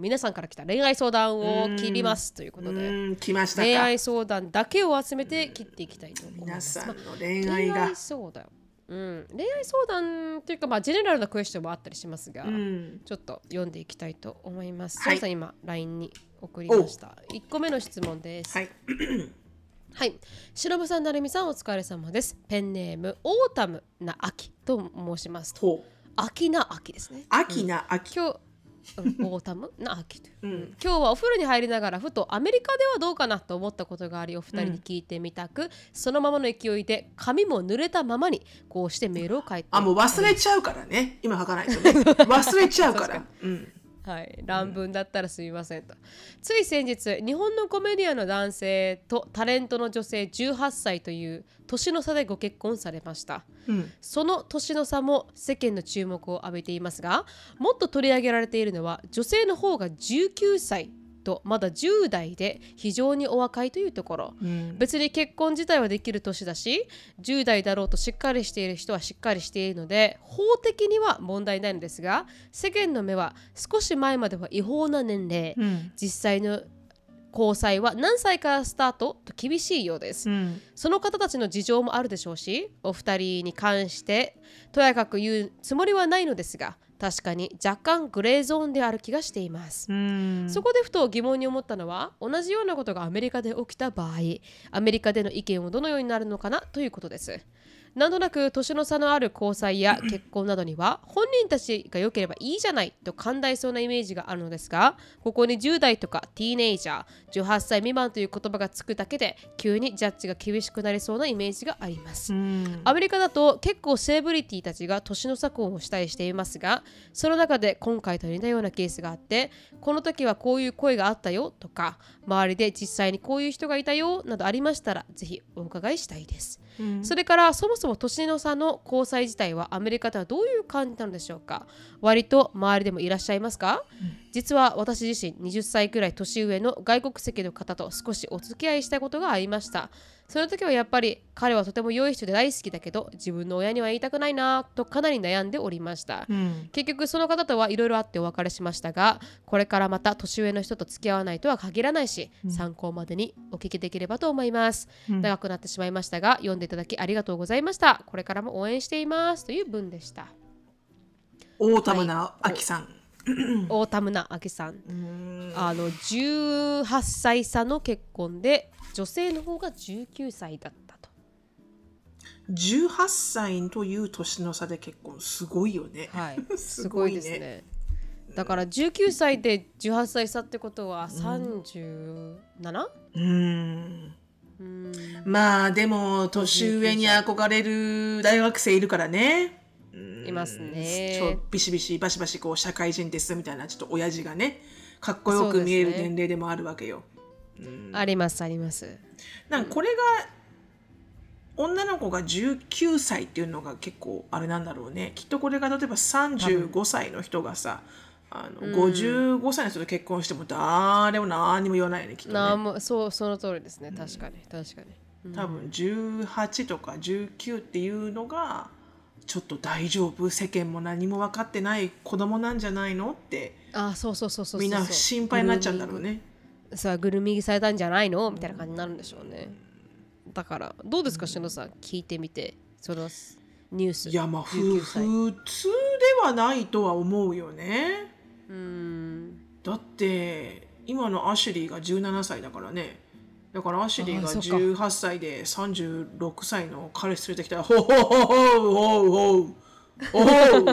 皆さんから来た恋愛相談を切りますということで、来ましたか。恋愛相談だけを集めて切っていきたいと思います。皆さんの恋愛が、まあ、恋愛相談というか、まあ、ジェネラルなクエスチョンもあったりしますが、ちょっと読んでいきたいと思います。はい、さん今 LINE に送りました。1個目の質問です。はいはい、しのぶさん、なるみさん、お疲れ様です。ペンネームオータムな秋と申します。秋な秋ですね。秋な秋。オータムな秋という、今日はお風呂に入りながらふとアメリカではどうかなと思ったことがあり、お二人に聞いてみたく、そのままの勢いで髪も濡れたままにこうしてメールを書いて、もう忘れちゃうからね、今書かないとね忘れちゃうからはい、乱文だったらすみませんと。つい先日、日本のコメディアンの男性とタレントの女性18歳という年の差でご結婚されました、その年の差も世間の注目を浴びていますが、もっと取り上げられているのは女性の方が19歳とまだ10代で非常にお若いというところ、別に結婚自体はできる年だし、10代だろうとしっかりしている人はしっかりしているので法的には問題ないのですが、世間の目は少し前までは違法な年齢、実際の交際は何歳からスタートと厳しいようです、その方たちの事情もあるでしょうし、お二人に関してとやかく言うつもりはないのですが、確かに若干グレーゾーンである気がしています。そこでふと疑問に思ったのは、同じようなことがアメリカで起きた場合、アメリカでの意見はどのようになるのかなということです。なんとなく年の差のある交際や結婚などには本人たちが良ければいいじゃないと寛大そうなイメージがあるのですが、ここに10代とかティーネイジャー、18歳未満という言葉がつくだけで急にジャッジが厳しくなりそうなイメージがあります。アメリカだと結構セレブリティたちが年の差婚をしたりしていますが、その中で今回と似たようなケースがあって、この時はこういう声があったよとか、周りで実際にこういう人がいたよなどありましたらぜひお伺いしたいです、それからそもそも年の差の交際自体はアメリカではどういう感じなのでしょうか。割と周りでもいらっしゃいますか。実は私自身20歳くらい年上の外国籍の方と少しお付き合いしたことがありました。その時はやっぱり彼はとても良い人で大好きだけど自分の親には言いたくないなとかなり悩んでおりました、結局その方とはいろいろあってお別れしましたが、これからまた年上の人と付き合わないとは限らないし、参考までにお聞きできればと思います、長くなってしまいましたが読んでいただきありがとうございました。これからも応援していますという文でした。オータムなあきさん、オータムナアキさん、18歳差の結婚で女性の方が19歳だったと。18歳という年の差で結婚、すごいよね、はい、すごいですねだから19歳で18歳差ってことは 37？ まあでも年上に憧れる大学生いるからね、いますね。ちょビシビシバシバシこう社会人ですみたいな、ちょっと親父がねかっこよく見える年齢でもあるわけよ、うん、ありますあります。なんかこれが女の子が19歳っていうのが結構あれなんだろうね。きっとこれが例えば35歳の人がさ、55歳の人と結婚しても誰も何にも言わないよね、きっとね。そう、その通りですね。確かに、確かに、うん、多分18とか19っていうのがちょっと大丈夫、世間も何も分かってない子供なんじゃないのって、あ、そうそうそうそう、みんな心配になっちゃうんだろうね。さあ、グルーミングされたんじゃないのみたいな感じになるんでしょうね。だからどうですか、しのさん、聞いてみて、そのニュース。いや、まあ普通ではないとは思うよね。だって今のアシュリーが17歳だからね。だからアシュリーが18歳で36歳の彼氏連れてきたら、ほうほうほうほうほうほうほ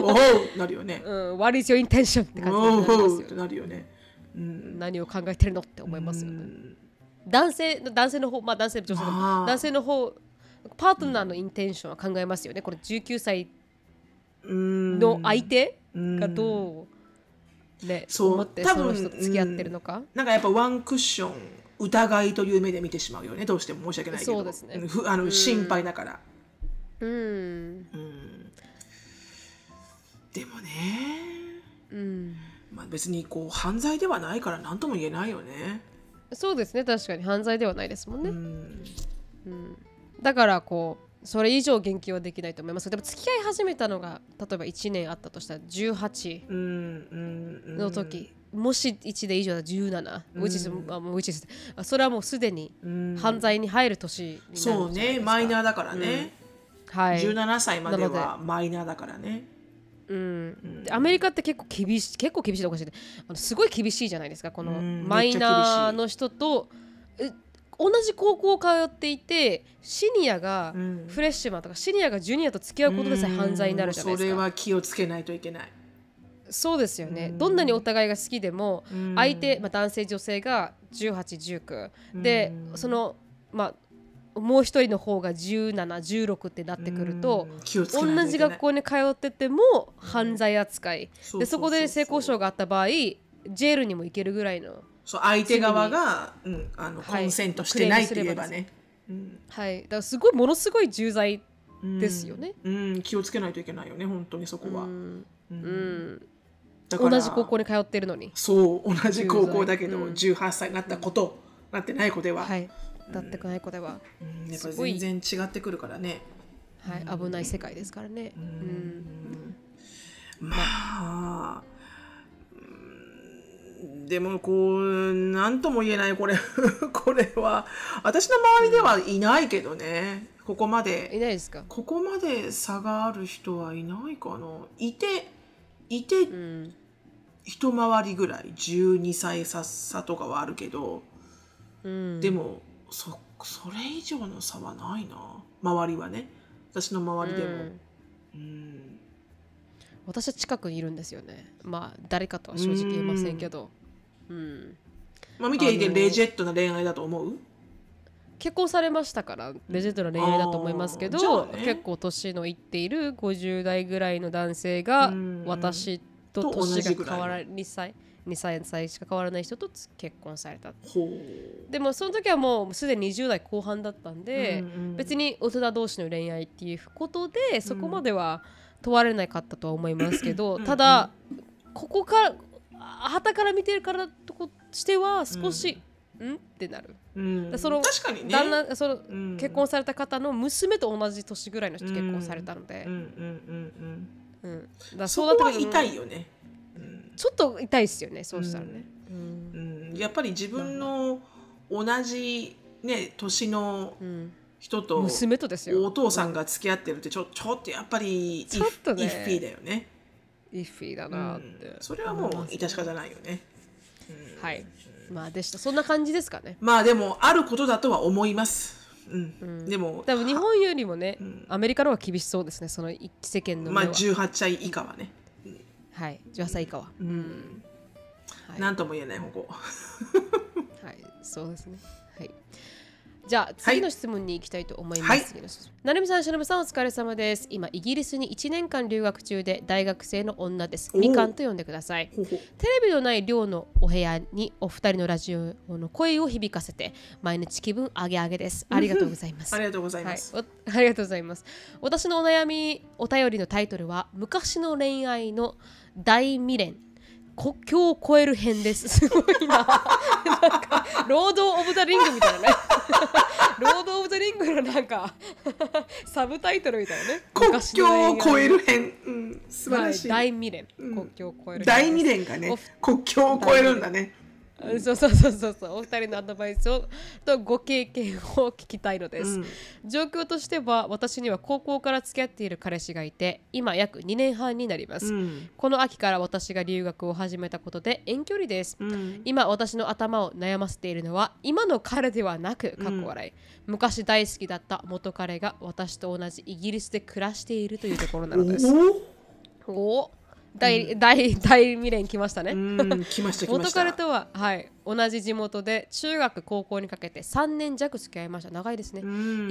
うなるよね。What is your intention って感じになりますよ。なるよね。何を考えてるのって思いますよね。男性の方、まあ男性女性の方、男性の方、パートナーのインテンションは考えますよね。これ19歳の相手がどうね、思ってその人と付き合ってるのか。なんかやっぱワンクッション疑いという目で見てしまうよね。どうしても申し訳ないけど、そうですね、心配だから。でもね、まあ別にこう犯罪ではないから何とも言えないよね。そうですね、確かに犯罪ではないですもんね。だからこうそれ以上言及はできないと思います。でも付き合い始めたのが例えば1年あったとしたら18の時、もし1年以上だ17、それはもうすでに犯罪に入る年になるんじゃないですか。そうね、マイナーだからね、はい、17歳まではマイナーだからね。アメリカって結構厳しい、おかしい、すごい厳しいじゃないですか。このマイナーの人と同じ高校通っていて、シニアがフレッシュマンとか、シニアがジュニアと付き合うことでさえ犯罪になるじゃないですか。それは気をつけないといけない。そうですよね。どんなにお互いが好きでも相手、男性女性が18、19で、そのもう一人の方が17、16ってなってくると、同じ学校に通ってても犯罪扱い、でそこで性交渉があった場合ジェールにも行けるぐらいの、そう、相手側が、コンセントしてないって言えばね、だからすごい、ものすごい重罪ですよね。気をつけないといけないよね、本当にそこは。だから同じ高校に通ってるのに、そう、同じ高校だけど18歳になったこと、なってない子では、だってない子では、やっぱり全然違ってくるからね、危ない世界ですからね。まあでもこう何とも言えない、これは私の周りではいないけどね、ここまでいないですか。ここまで差がある人はいないかな。いて一回りぐらい12歳差とかはあるけど、でもそれ以上の差はないな、周りはね、私の周りでも。私は近くにいるんですよね。まあ誰かとは正直言いませんけど、まあ見ていてレジェットな恋愛だと思う？結婚されましたからレジェットな恋愛だと思いますけど、結構年のいっている50代ぐらいの男性が、私と年が変わらない2歳しか変わらない人と結婚された。でもその時はもうすでに20代後半だったんで、別に大人同士の恋愛っていうことでそこまでは問われなかったとは思いますけど、ただここから旗から見てるからとしては少し、ってなる。その確かにね、旦那、その結婚された方の娘と同じ年ぐらいの人結婚されたので、そこは痛いよね。ちょっと痛いですよね、そうしたらね。やっぱり自分の同じ、ね、年の人と娘とですよ、お父さんが付き合ってるってちょっとやっぱりイフィーだよね。イフィーだなって、それはもう致し方ないよね。まあでした。そんな感じですかね。まあでもあることだとは思います。でも日本よりもね、アメリカの方が厳しそうですね、その世間の目は。まあ18歳以下はね。はい、18歳以下は、うんはい、なんとも言えない方向、はい、そうですね、はい、じゃあ次の質問に行きたいと思います、はい、なるみさんしのぶさんお疲れ様です。今イギリスに1年間留学中で大学生の女です。みかんと呼んでください。テレビのない寮のお部屋にお二人のラジオの声を響かせて毎日気分上げ上げです。ありがとうございます。ありがとうございます。私のお悩みお便りのタイトルは昔の恋愛の大未練国境を越える編です。すごい なんかロード・オブ・ザ・リングみたいなねロード・オブ・ザ・リングのなんかサブタイトルみたいなね、国境を越える編、うん、素晴らしい、はい、大未練、うん、国境を越える大未練がね国境を越えるんだね、うん、そうお二人のアドバイスをとご経験を聞きたいのです、うん、状況としては私には高校から付き合っている彼氏がいて今約2年半になります、うん、この秋から私が留学を始めたことで遠距離です、うん、今私の頭を悩ませているのは今の彼ではなく過去笑い、うん、昔大好きだった元彼が私と同じイギリスで暮らしているというところなのです。お大未練来ましたね。来ました元彼とは、はい、同じ地元で中学高校にかけて3年弱付き合いました。長いですね。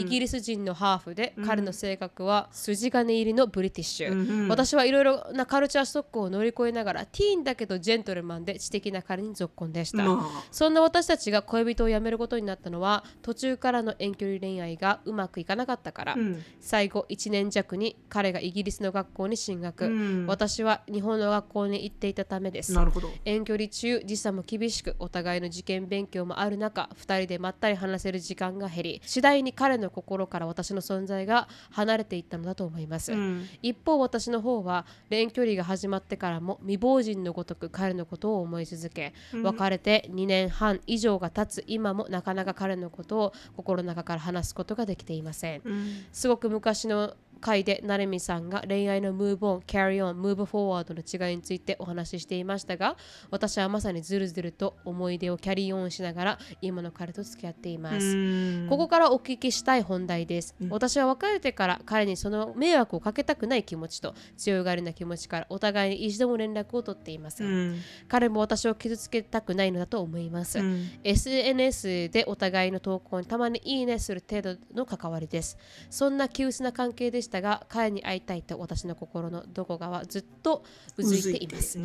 イギリス人のハーフで彼の性格は筋金入りのブリティッシュ、うん、私はいろいろなカルチャーショックを乗り越えながらティーンだけどジェントルマンで知的な彼にぞっこんでした、うん、そんな私たちが恋人を辞めることになったのは途中からの遠距離恋愛がうまくいかなかったから、うん、最後1年弱に彼がイギリスの学校に進学、うん、私は日本の学校に行っていたためです。なるほど。遠距離中時差も厳しくお互いの受験勉強もある中2人でまったり話せる時間が減り次第に彼の心から私の存在が離れていったのだと思います、うん、一方私の方は遠距離が始まってからも未亡人のごとく彼のことを思い続け別れて2年半以上が経つ今もなかなか彼のことを心の中から話すことができていません、うん、すごく昔の回でなるみさんが恋愛のムーブオン、キャリーオン、ムーブフォワードの違いについてお話ししていましたが私はまさにずるずると思い出をキャリーオンしながら今の彼と付き合っています。ここからお聞きしたい本題です、うん、私は別れてから彼にその迷惑をかけたくない気持ちと強がりな気持ちからお互いに一度も連絡を取っていません、うん、彼も私を傷つけたくないのだと思います、うん、SNS でお互いの投稿にたまにいいねする程度の関わりです。そんな急須な関係でしたが彼に会いたいと私の心のどこかはずっとうずいています、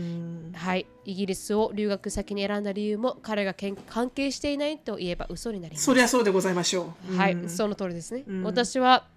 はい、イギリスを留学先に選んだ理由も彼が関係していないと言えば嘘になります。そりゃそうでございましょう、はい、その通りですね、私は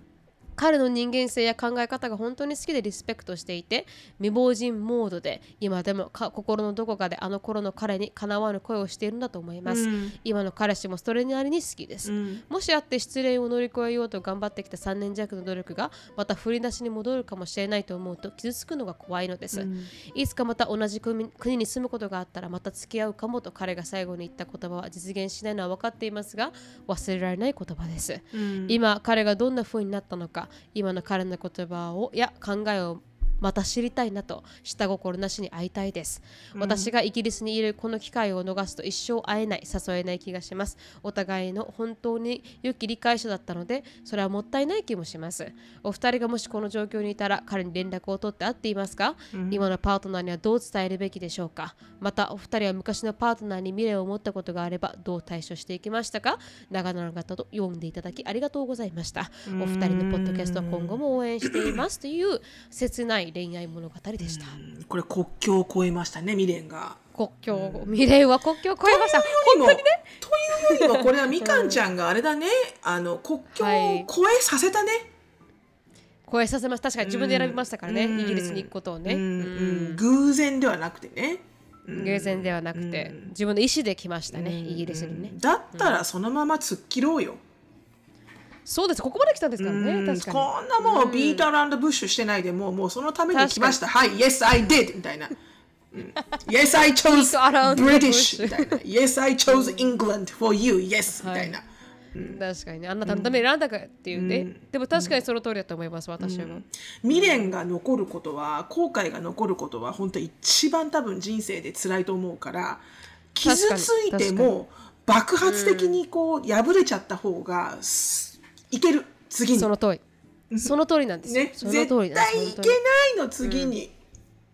彼の人間性や考え方が本当に好きでリスペクトしていて未亡人モードで今でも心のどこかであの頃の彼にかなわぬ恋をしているんだと思います、うん、今の彼氏もそれなりに好きです、うん、もしあって失恋を乗り越えようと頑張ってきた3年弱の努力がまた振り出しに戻るかもしれないと思うと傷つくのが怖いのです、うん、いつかまた同じ国に住むことがあったらまた付き合うかもと彼が最後に言った言葉は実現しないのは分かっていますが忘れられない言葉です、うん、今彼がどんな風になったのか今の彼の言葉をや考えをまた知りたいなと下心なしに会いたいです、うん、私がイギリスにいるこの機会を逃すと一生会えない誘えない気がします。お互いの本当に良き理解者だったのでそれはもったいない気もします。お二人がもしこの状況にいたら彼に連絡を取って会っていますか、うん、今のパートナーにはどう伝えるべきでしょうか。またお二人は昔のパートナーに未練を持ったことがあればどう対処していきましたか。長々と読んでいただきありがとうございました。お二人のポッドキャストは今後も応援していますという切ない恋愛物語でした。これ国境を越えましたね。未練が国境、未練は国境を越えました。本当にね。というよりもこれはみかんちゃんがあれだね国境を越えさせたね、はい、越えさせます。確かに自分で選びましたからね、イギリスに行くことをね、偶然ではなくてね、偶然ではなくて自分の意思で来ましたね、イギリスにね。だったらそのまま突っ切ろうよ。そうです。ここまで来たんですからね。確かにこんなもうビート&ブッシュしてないでもうそのために来ました。はい、Yes I did みたいな、Yes I chose British みたいな、Yes I chose England for you Yes みたいな、確かにね、あなたのために選んだからっていうね、でも確かにその通りだと思います、私は。未練が残ることは、後悔が残ることは本当一番多分人生で辛いと思うから、傷ついても爆発的にこう破れちゃった方がいける。次にその通りなんですよ、ね、その通りなんです。絶対いけないの次に、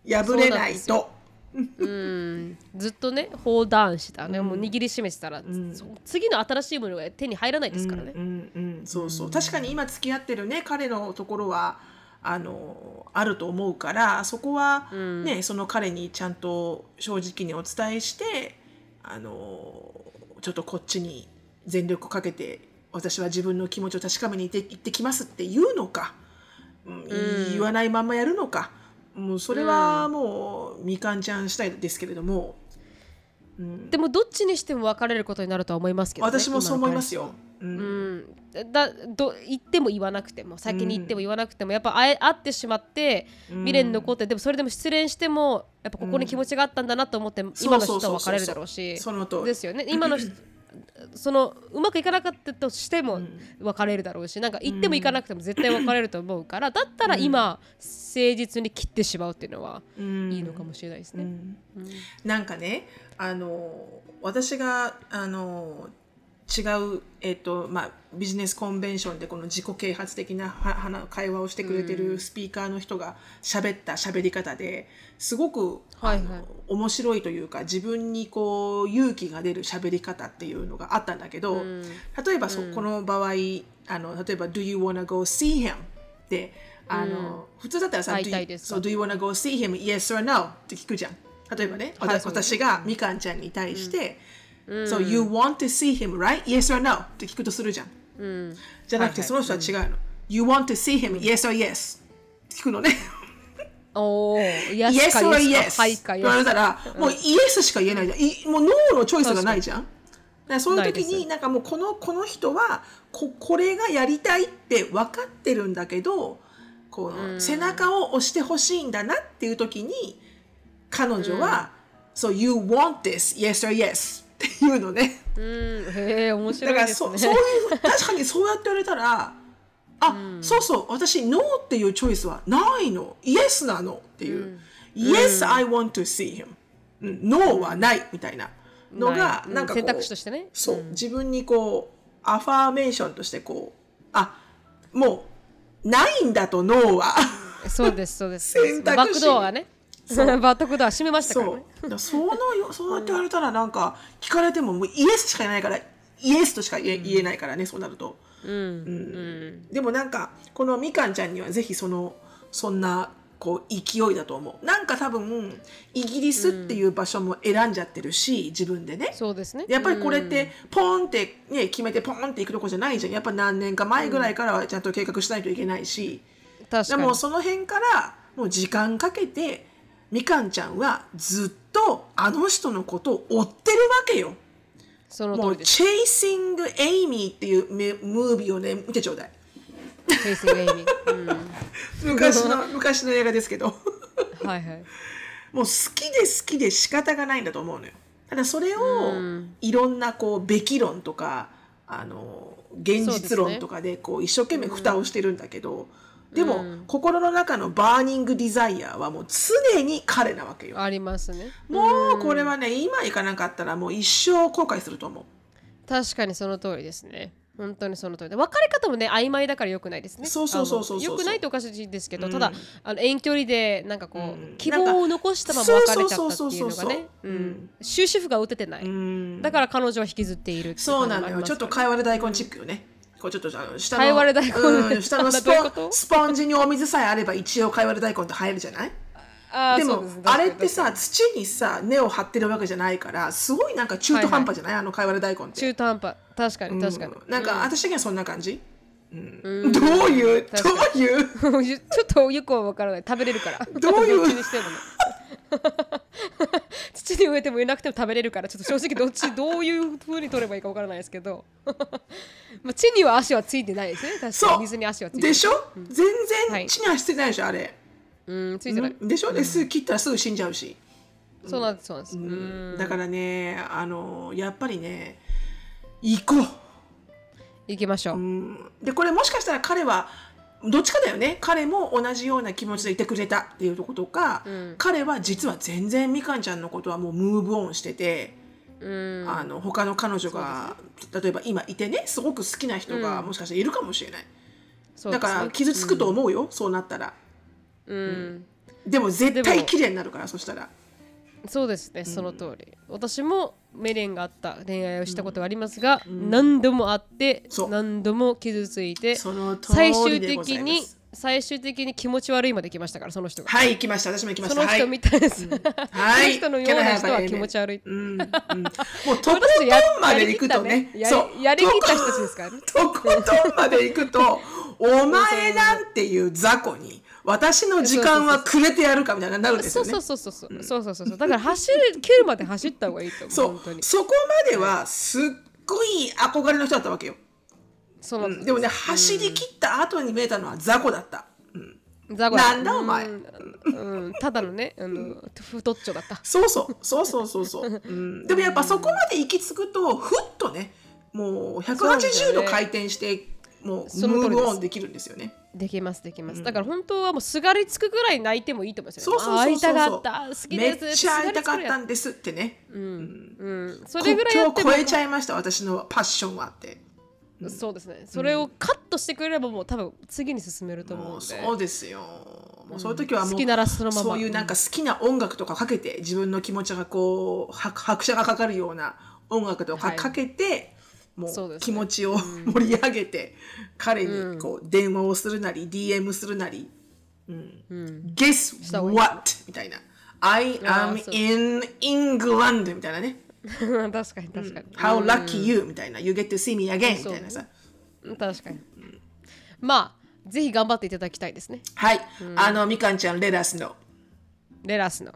破れないとうんずっとね放談したね、うん、もう握りしめてたら、うん、次の新しいものが手に入らないですからね、うんうんうん、そうそう、確かに今付き合ってるね彼のところはあると思うから、そこは、ね、うん、その彼にちゃんと正直にお伝えして、ちょっとこっちに全力をかけて私は自分の気持ちを確かめに行ってきますって言うのか、うん、言わないまんまやるのか、もうそれはもうみかんちゃん次第ですけれども、うん、でもどっちにしても別れることになるとは思いますけどね。私もそう思いますよ、うんうん、言っても言わなくても、先に言っても言わなくても、うん、やっぱ会ってしまって未練に残って、うん、でもそれでも失恋してもやっぱここに気持ちがあったんだなと思って、うん、今の人は別れるだろうし、そのとですよね、今のそのうまくいかなかったとしても別れるだろうし、なんか行っても行かなくても絶対別れると思うから、うん、だったら今、うん、誠実に切ってしまうっていうのはいいのかもしれないですね、うんうん、なんかね私が違う、ビジネスコンベンションでこの自己啓発的な会話をしてくれてるスピーカーの人が喋った喋り方ですごく、はいはい、面白いというか、自分にこう勇気が出る喋り方っていうのがあったんだけど、うん、例えばこの場合例えば Do you wanna go see him? って普通だったらさ、Do you wanna go see him? Yes or no? って聞くじゃん。例えばね、はい、私がみかんちゃんに対して、うんSo you want to see him, right? Yes or no? って聞くとするじゃん。うん、じゃなくて、はいはい、その人は違うの。うん、You want to see him, yes or yes? って聞くのね。おー、yes or yes? はいか、言われたら、もう yes しか言えないじゃん。もう no のチョイスがないじゃん。そういう時に、なんかもうこの人はこれがやりたいって分かってるんだけど、こう背中を押してほしいんだなっていう時に、彼女は、So you want this, yes or yes?っていうのね。へー、面白いですね。だからそういう確かにそうやって言われたら、あ、うん、そうそう、私ノーっていうチョイスはないの、イエスなのっていう、うん、Yes I want to see him、うん、ノーはないみたいなのが、うん、なんかこう、うん、選択肢としてね、そう、うん、自分にこうアファーメーションとしてこう、あ、もうないんだと、ノーはそうですそうです選択肢、バックドアはね、バットクドア閉めましたからね。そうやって言われたら、なんか聞かれても、 もうイエスしか言えないから、イエスとしか言えないからね、そうなると、うんうん、でもなんかこのみかんちゃんにはぜひそんなこう勢いだと思う。なんか多分イギリスっていう場所も選んじゃってるし、自分でね、そうですね、やっぱりこれってポーンって、ね、決めてポーンって行くとこじゃないじゃん。やっぱ何年か前ぐらいからはちゃんと計画しないといけないし、うん、確かに。でもその辺からもう時間かけて、みかんちゃんはずっとあの人のことを追ってるわけよ。その通りです。もう「Chasing Amy」っていうムービーをね、見てちょうだい。Chasing Amy、うん、昔の映画ですけどはい、はい、もう好きで好きで仕方がないんだと思うのよ。ただそれをいろんなこうべき論とか現実論とかでこう一生懸命蓋をしてるんだけど、でも、うん、心の中のバーニングディザイアはもう常に彼なわけよ。ありますね。もうこれはね、今行かなかったらもう一生後悔すると思う。確かにその通りですね。本当にその通りで、別れ方もね曖昧だから良くないですね。そうそうそうそう、良くないっておかしいですけど、うん、ただ遠距離でなんかこう、うん、希望を残したまま別れちゃったっていうのがね、終止符が打ててない、うん、だから彼女は引きずっているっていう。そうなのよ。ちょっと会話で大根チックよね、うん、こうちょっと下のスポンジにお水さえあれば一応かいわれ大根って入るじゃない。でもあれってさ、土にさ根を張ってるわけじゃないから、すごいなんか中途半端じゃない、はいはい、かいわれ大根って。中途半端、確かに確かに、うん、なんか私的にはそんな感じ、うんうん、どういうちょっとよくは分からない。食べれるから、どういう土に植えても植えなくても食べれるから、ちょっと正直どういう風に取ればいいか分からないですけどまあ、地には足はついてないですね。確かに水に足はついてないでしょ、うん、全然地に足ついてないでしょ、はい、あれ、うん、ついてないでしょ、うん、ですぐ切ったらすぐ死んじゃうし、うん、そうなんです、そうなんです、うん、だからね、やっぱりね、行こう、行きましょう、うん、でこれもしかしたら彼はどっちかだよね。彼も同じような気持ちでいてくれたっていうところとか、うん、彼は実は全然みかんちゃんのことはもうムーブオンしてて、うん、他の彼女が、ね、例えば今いてね、すごく好きな人がもしかしたらいるかもしれない、うん、だから傷つくと思うよ、うん、そうなったら、うんうん、でも絶対綺麗になるから、そしたら。そうですね、その通り、うん、私も未練があった恋愛をしたことがありますが、うん、何度もあって何度も傷ついて、その通りでございます。最終的に気持ち悪いまで来ましたから、その人が。はい、来ました。私も来ました。その人みたいです、はい、その人のような人は気持ち悪い、うんうん、もうとことんまで行くとね、やりきった人たちですからね。とことんまで行くとお前なんていう雑魚に私の時間はくれてやるかみたいになるんですよね。そうそうそう。だから蹴るまで走った方がいいと思う。そう、本当にそこまではすっごい憧れの人だったわけよ。そうなんです。でもね、走り切った後に見えたのは雑魚だった、うん、雑魚なんだお前、うん、ただのね、太っちょだった。そう、うん、でもやっぱそこまで行き着くとふっとね、もう180度回転してもうムーブオンできるんですよね。できます、うん、だから本当はもうすがりつくぐらい泣いてもいいと思いますよ。そう、会いたかった、好きです、めっちゃ会いたかったんですってね、うんうん、それぐらいやっても国境を越えちゃいました、私のパッションはって、うん、そうですね。それをカットしてくれればもう多分次に進めると思うので。そうですよ、もうそういう時はもう、うん、好きならそのまま、そういうなんか好きな音楽とかかけて、自分の気持ちがこう拍車がかかるような音楽とか、はい、かけてもう気持ちを盛り上げて、ね、うん、彼にこう電話をするなり、うん、DM するなり、うんうん、Guess what みたいな、 I am in England みたいなね。確かに、うん、How lucky you みたいな、 You get to see me again みたいなさ。確かに、うん、まあぜひ頑張っていただきたいですね。はい、うん、みかんちゃん、レラスの、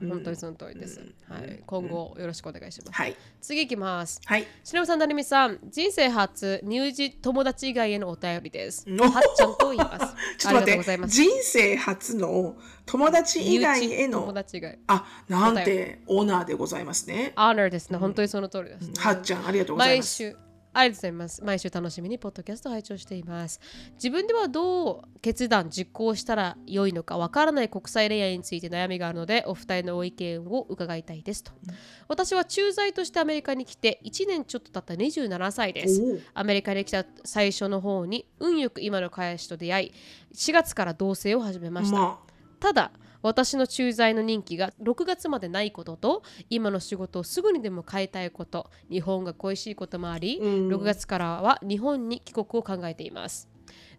本当にその通りです、うん、はい、今後よろしくお願いします、はい、次いきます、はい、しのぶさん、なるみさん、人生初入児友達以外へのお便りです。はっちゃんと言います。ちょっと待って、人生初の友達以外への友達以外、あ、なんてオーナーでございますね。オーナーですね、本当にその通りです、ね、うん、はっちゃんありがとうございます。毎週ありがとうございます。毎週楽しみにポッドキャストを拝聴しています。自分ではどう決断実行したら良いのかわからない国際恋愛について悩みがあるので、お二人のご意見を伺いたいですと、うん、私は駐在としてアメリカに来て1年ちょっと経った27歳です。アメリカに来た最初の方に運よく今の彼氏と出会い、4月から同棲を始めました、まあ、ただ私の駐在の任期が6月までないことと、今の仕事をすぐにでも変えたいこと、日本が恋しいこともあり、6月からは日本に帰国を考えています。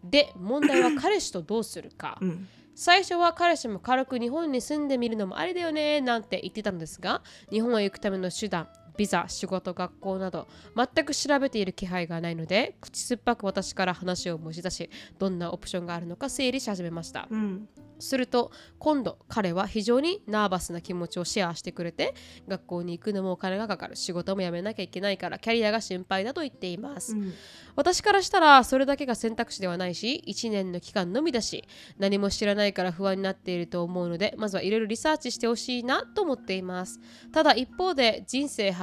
で、問題は彼氏とどうするか、うん、最初は彼氏も軽く日本に住んでみるのもありだよねなんて言ってたのですが、日本へ行くための手段、ビザ、仕事、学校など全く調べている気配がないので、口酸っぱく私から話を持ち出し、どんなオプションがあるのか整理し始めました、うん、すると今度彼は非常にナーバスな気持ちをシェアしてくれて、学校に行くのもお金がかかる、仕事も辞めなきゃいけないからキャリアが心配だと言っています、うん、私からしたらそれだけが選択肢ではないし、1年の期間のみだし何も知らないから不安になっていると思うので、まずはいろいろリサーチしてほしいなと思っています。ただ一方で人生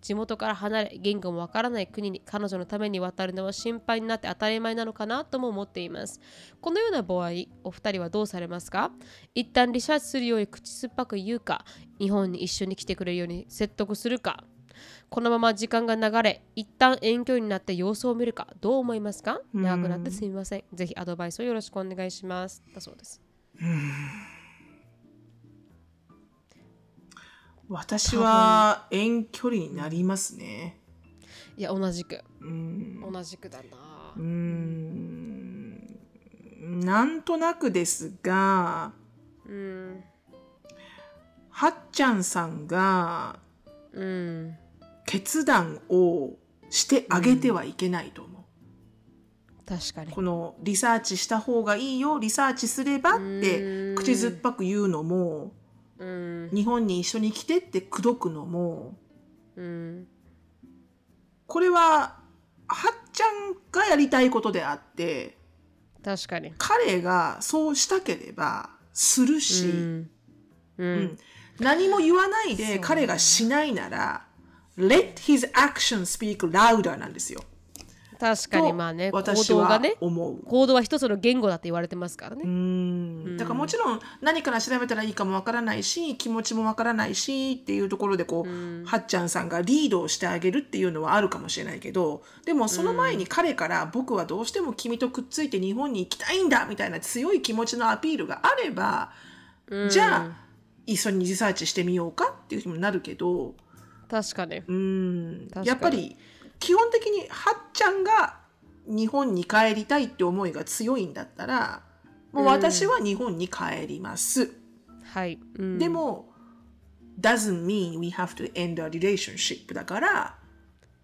地元から離れ、言語もわからない国に彼女のために渡るのは心配になって当たり前なのかなとも思っています。このような場合、お二人はどうされますか？一旦リサーチするより口酸っぱく言うか、日本に一緒に来てくれるように説得するか、このまま時間が流れ一旦遠距離になって様子を見るか、どう思いますか？長くなってすみません、ぜひアドバイスをよろしくお願いします、だそうです。私は遠距離になりますね。いや、同じくだな。なんとなくですが、うん、はっちゃんさんが、うん、決断をしてあげてはいけないと思う、うん、確かに。このリサーチした方がいいよ、リサーチすればって口酸っぱく言うのも、うん、日本に一緒に来てって口説くのも、うん、これははっちゃんがやりたいことであって、確かに彼がそうしたければするし、うんうん、何も言わないで彼がしないなら、Let his action speak louder なんですよ。確かに、まあね、行動がね、行動は一つの言語だって言われてますからね。だからもちろん何から調べたらいいかもわからないし、気持ちもわからないしっていうところでこう、はっちゃんさんがリードをしてあげるっていうのはあるかもしれないけど、でもその前に彼から僕はどうしても君とくっついて日本に行きたいんだみたいな強い気持ちのアピールがあれば、うん、じゃあ一緒にリサーチしてみようかっていう気になるけど、確かに、うん、確かにやっぱり基本的にはっちゃんが日本に帰りたいって思いが強いんだったら、もう私は日本に帰ります、うん、はい、うん、でも doesn't mean we have to end our relationship だから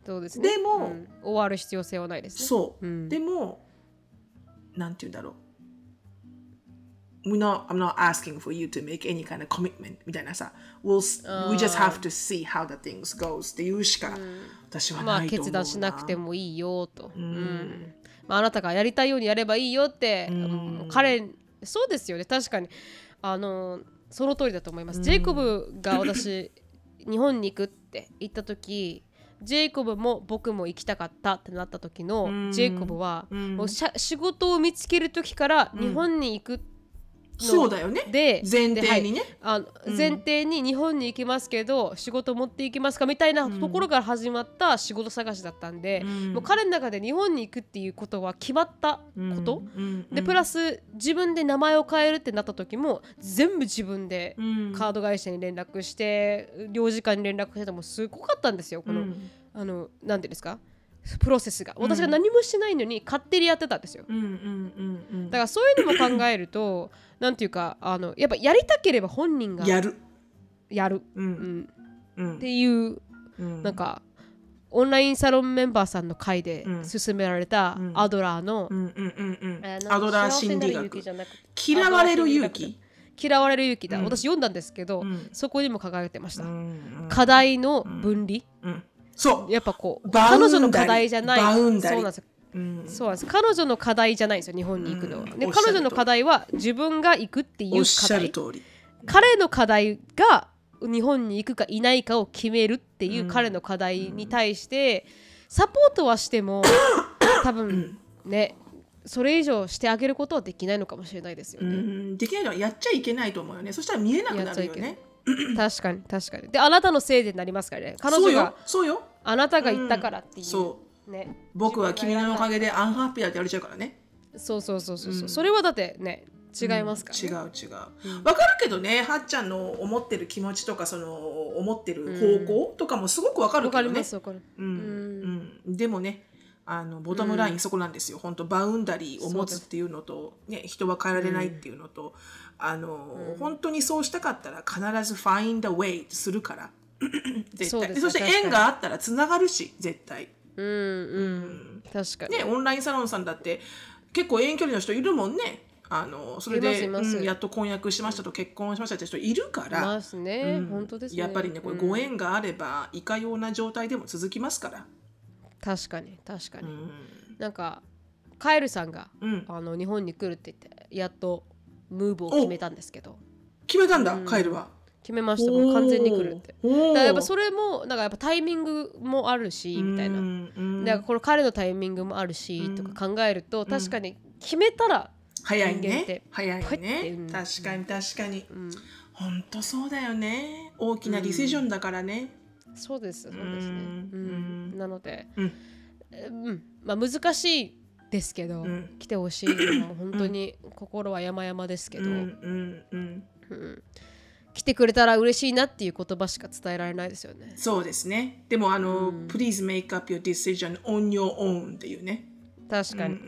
そうですね、でも、うん、終わる必要性はないですね。そう、うん、でもなんて言うんだろう、 I'm not asking for you to make any kind of commitment みたいなさ、 we just have to see how the things goes っていうしか、うん、私はないと思うな、まあ、決断しなくてもいいよと、うんうんまあ、あなたがやりたいようにやればいいよって、うん、彼そうですよね、確かにその通りだと思います、うん、ジェイコブが私日本に行くって言った時ジェイコブも僕も行きたかったってなった時のジェイコブはもう仕事を見つける時から日本に行くの、うん、そうだよね、で前提にね、はい、前提に日本に行きますけど仕事持って行きますかみたいなところから始まった仕事探しだったんで、うん、もう彼の中で日本に行くっていうことは決まったこと、うんうんうん、でプラス自分で名前を変えるってなった時も全部自分でカード会社に連絡して領事館に連絡しててもすごかったんですよ、この、うんなんていうんですかプロセスが、私が何もしてないのに勝手にやってたんですよ、うんうんうんうん、だからそういうのも考えるとなんていうかやっぱやりたければ本人がやる、うんうん、っていう、うん、なんかオンラインサロンメンバーさんの会で勧められたアドラーのアドラー心理学、嫌われる勇気、嫌われる勇気だ、うん、私読んだんですけど、うん、そこにも掲げてました、うんうん、課題の分離、うんうんそうやっぱこう彼女の課題じゃない、そうなんです、彼女の課題じゃないんですよ日本に行くのは、で彼女の課題は自分が行くっていう課題、おっしゃる通り、彼の課題が日本に行くかいないかを決めるっていう彼の課題に対してサポートはしても多分ねそれ以上してあげることはできないのかもしれないですよね、うんできないのはやっちゃいけないと思うよね、そしたら見えなくなるよね、確かに確かに、であなたのせいでなりますからね、彼女がそうよあなたが言ったからっていう、うんそうね、僕は君のおかげでアンハッピーだって言われちゃうからね、そう、うん、それはだってね違いますから、ねうん、違う、うん、分かるけどね、はっちゃんの思ってる気持ちとかその思ってる方向とかもすごく分かるけどね、分かります、うんうん、でもねボトムライン、うん、そこなんですよ、本当バウンダリーを持つっていうのと、ね、人は変えられないっていうのと、うんうん、本当にそうしたかったら必ず find a way するから絶対 でそして縁があったらつながるし絶対、うんうん、確かに、ね、オンラインサロンさんだって結構遠距離の人いるもんね、それで、うん、やっと婚約しましたと結婚しましたって人いるからます、ねうん、本当ですね、やっぱりねこれご縁があれば、うん、いかような状態でも続きますから、確かに、うん、なんかカエルさんが、うん、日本に来るって言ってやっとムーブを決めたんですけど、決めたんだ、うん、カエルは決めました、もう完全に来るって、だからやっぱそれもなんかやっぱタイミングもあるしみたいな、うん、だからこの彼のタイミングもあるし、うん、とか考えると確かに決めたら早いねうん、確かに、うん、ほんとそうだよね、大きなディシジョンだからね、うん、そうですね、うん、なので、うんうんまあ、難しいですけど、うん、来てほしいのも本当に心は山々ですけど、来てくれたら嬉しいなっていう言葉しか伝えられないですよね。そうですね。でもPlease make up your decision on your own っていうね。確かに、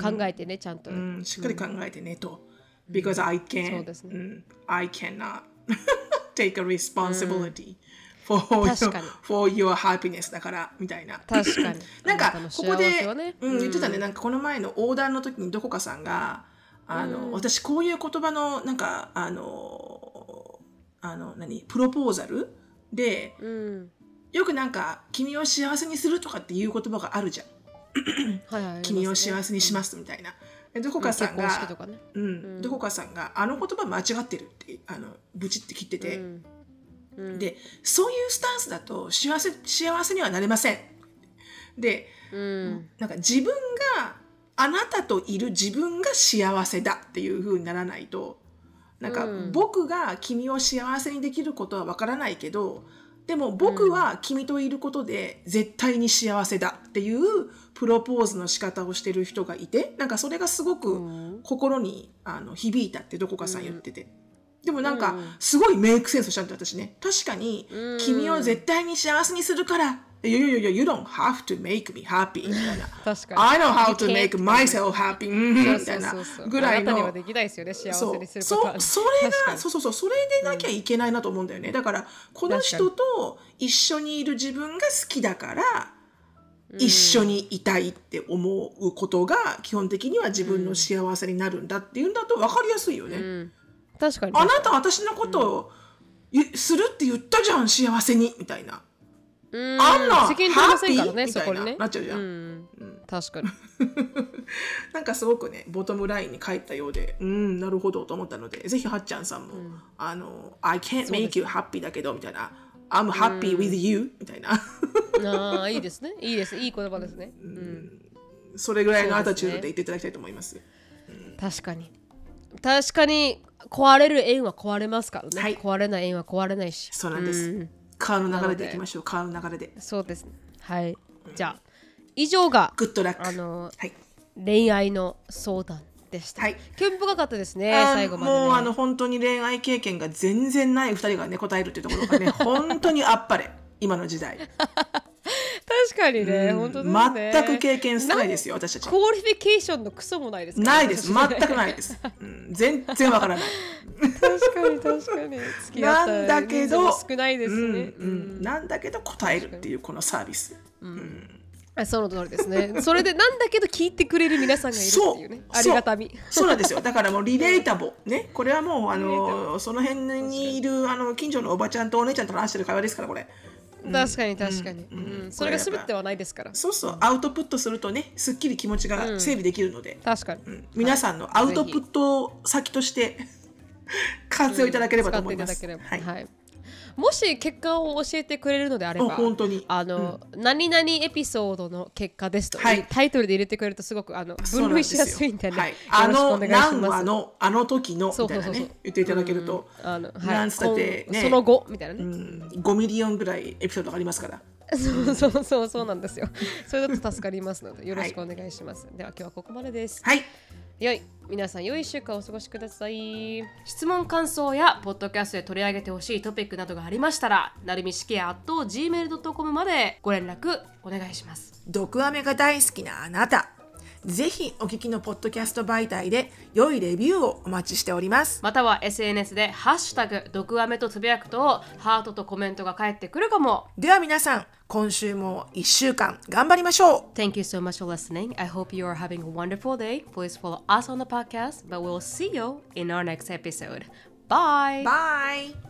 考えてねちゃんと、うん、しっかり考えてねと、うん、because I can't、そうですね、I cannot take a responsibility、うんfor your happiness だからみたいな、確かになんかここで、ねうん、言ってたね、なんかこの前の横断の時にどこかさんが私こういう言葉のなんか何プロポーザルで、うん、よくなんか君を幸せにするとかっていう言葉があるじゃんはい、君を幸せにしますみたいな、どこかさんが、ねうん、どこかさんがあの言葉間違ってるってブチって切ってて、うんでそういうスタンスだと幸せにはなれませんで、うん、なんか自分があなたといる自分が幸せだっていう風にならないと、なんか僕が君を幸せにできることはわからないけど、でも僕は君といることで絶対に幸せだっていうプロポーズの仕方をしてる人がいて、なんかそれがすごく心に響いたってどこかさん言ってて、でもなんかすごいメイクセンスしちゃって、私ね、確かに君を絶対に幸せにするから、いやいやいや、You don't have to make me happy みたいな、確かに I know how to make myself happy みたいなぐらいの、あなたにはできないですよね、幸せにすることは。それでなきゃいけないなと思うんだよね。だからこの人と一緒にいる自分が好きだから一緒にいたいって思うことが基本的には自分の幸せになるんだっていうんだと分かりやすいよね、確かに。あなた私のことをするって言ったじゃん、幸せにみたいな、あんな、責任取れませんからね、そこにね。なっちゃうじゃん。確かに。なんかすごくね、ボトムラインに書いたようで、なるほどと思ったので、ぜひはっちゃんさんも、I can't make you happy だけどみたいな、I'm happy with you みたいな。いいですね。いいです。いい言葉ですね。それぐらいのアタチュードで言っていただきたいと思います。確かに。確かに、壊れる縁は壊れますからね。壊れない縁は壊れないし。そうなんです。川の流れでいきましょう。川の流れで。そうですね。はい。じゃあ以上がグッドラック、はい、恋愛の相談でした。はい。興味深かったですね。最後まで、ね、もう本当に恋愛経験が全然ない2人がね答えるっていうところがね本当にあっぱれ今の時代。確かにね、本当ですね。全く経験少ないですよ、私たち。クオリフィケーションのクソもないですから、ね。ないです、全くないです。全然わからない。確かに確かに。付き合ったなんだけど少ないですね。なんだけど答えるっていうこのサービス。その通りですね。それでなんだけど聞いてくれる皆さんがいるっていうね、ありがたみ。そうなんですよ。だからもうリレータボね、これはもうその辺にいる近所のおばちゃんとお姉ちゃんと話してる会話ですからこれ。確かに確かに、それが全てはないですから。そうそう、アウトプットするとね、すっきり気持ちが整理できるので、確かに、皆さんのアウトプット先として活用いただければと思います。もし結果を教えてくれるのであれば、本当に何々エピソードの結果ですと、はい、タイトルで入れてくれるとすごく分類しやすいんでね、はい、何話の時のみたいなね、言っていただけると、なんつったってね、その後みたいなね、5ミリオンぐらいエピソードがありますから。そうなんですよ。それだと助かりますのでよろしくお願いします。はい、では今日はここまでです。はい。良い皆さん良い1週間をお過ごしください。質問感想やポッドキャストで取り上げてほしいトピックなどがありましたら、なるみしきや@gmail.com までご連絡お願いします。毒アメが大好きなあなた、ぜひお聞きのポッドキャスト媒体で良いレビューをお待ちしております。または SNS でハッシュタグ毒アメとつぶやくとハートとコメントが返ってくるかも。では皆さん、今週も1週間頑張りましょう。 Thank you so much for listening. I hope you are having a wonderful day. Please follow us on the podcast, but we'll see you in our next episode. Bye! Bye!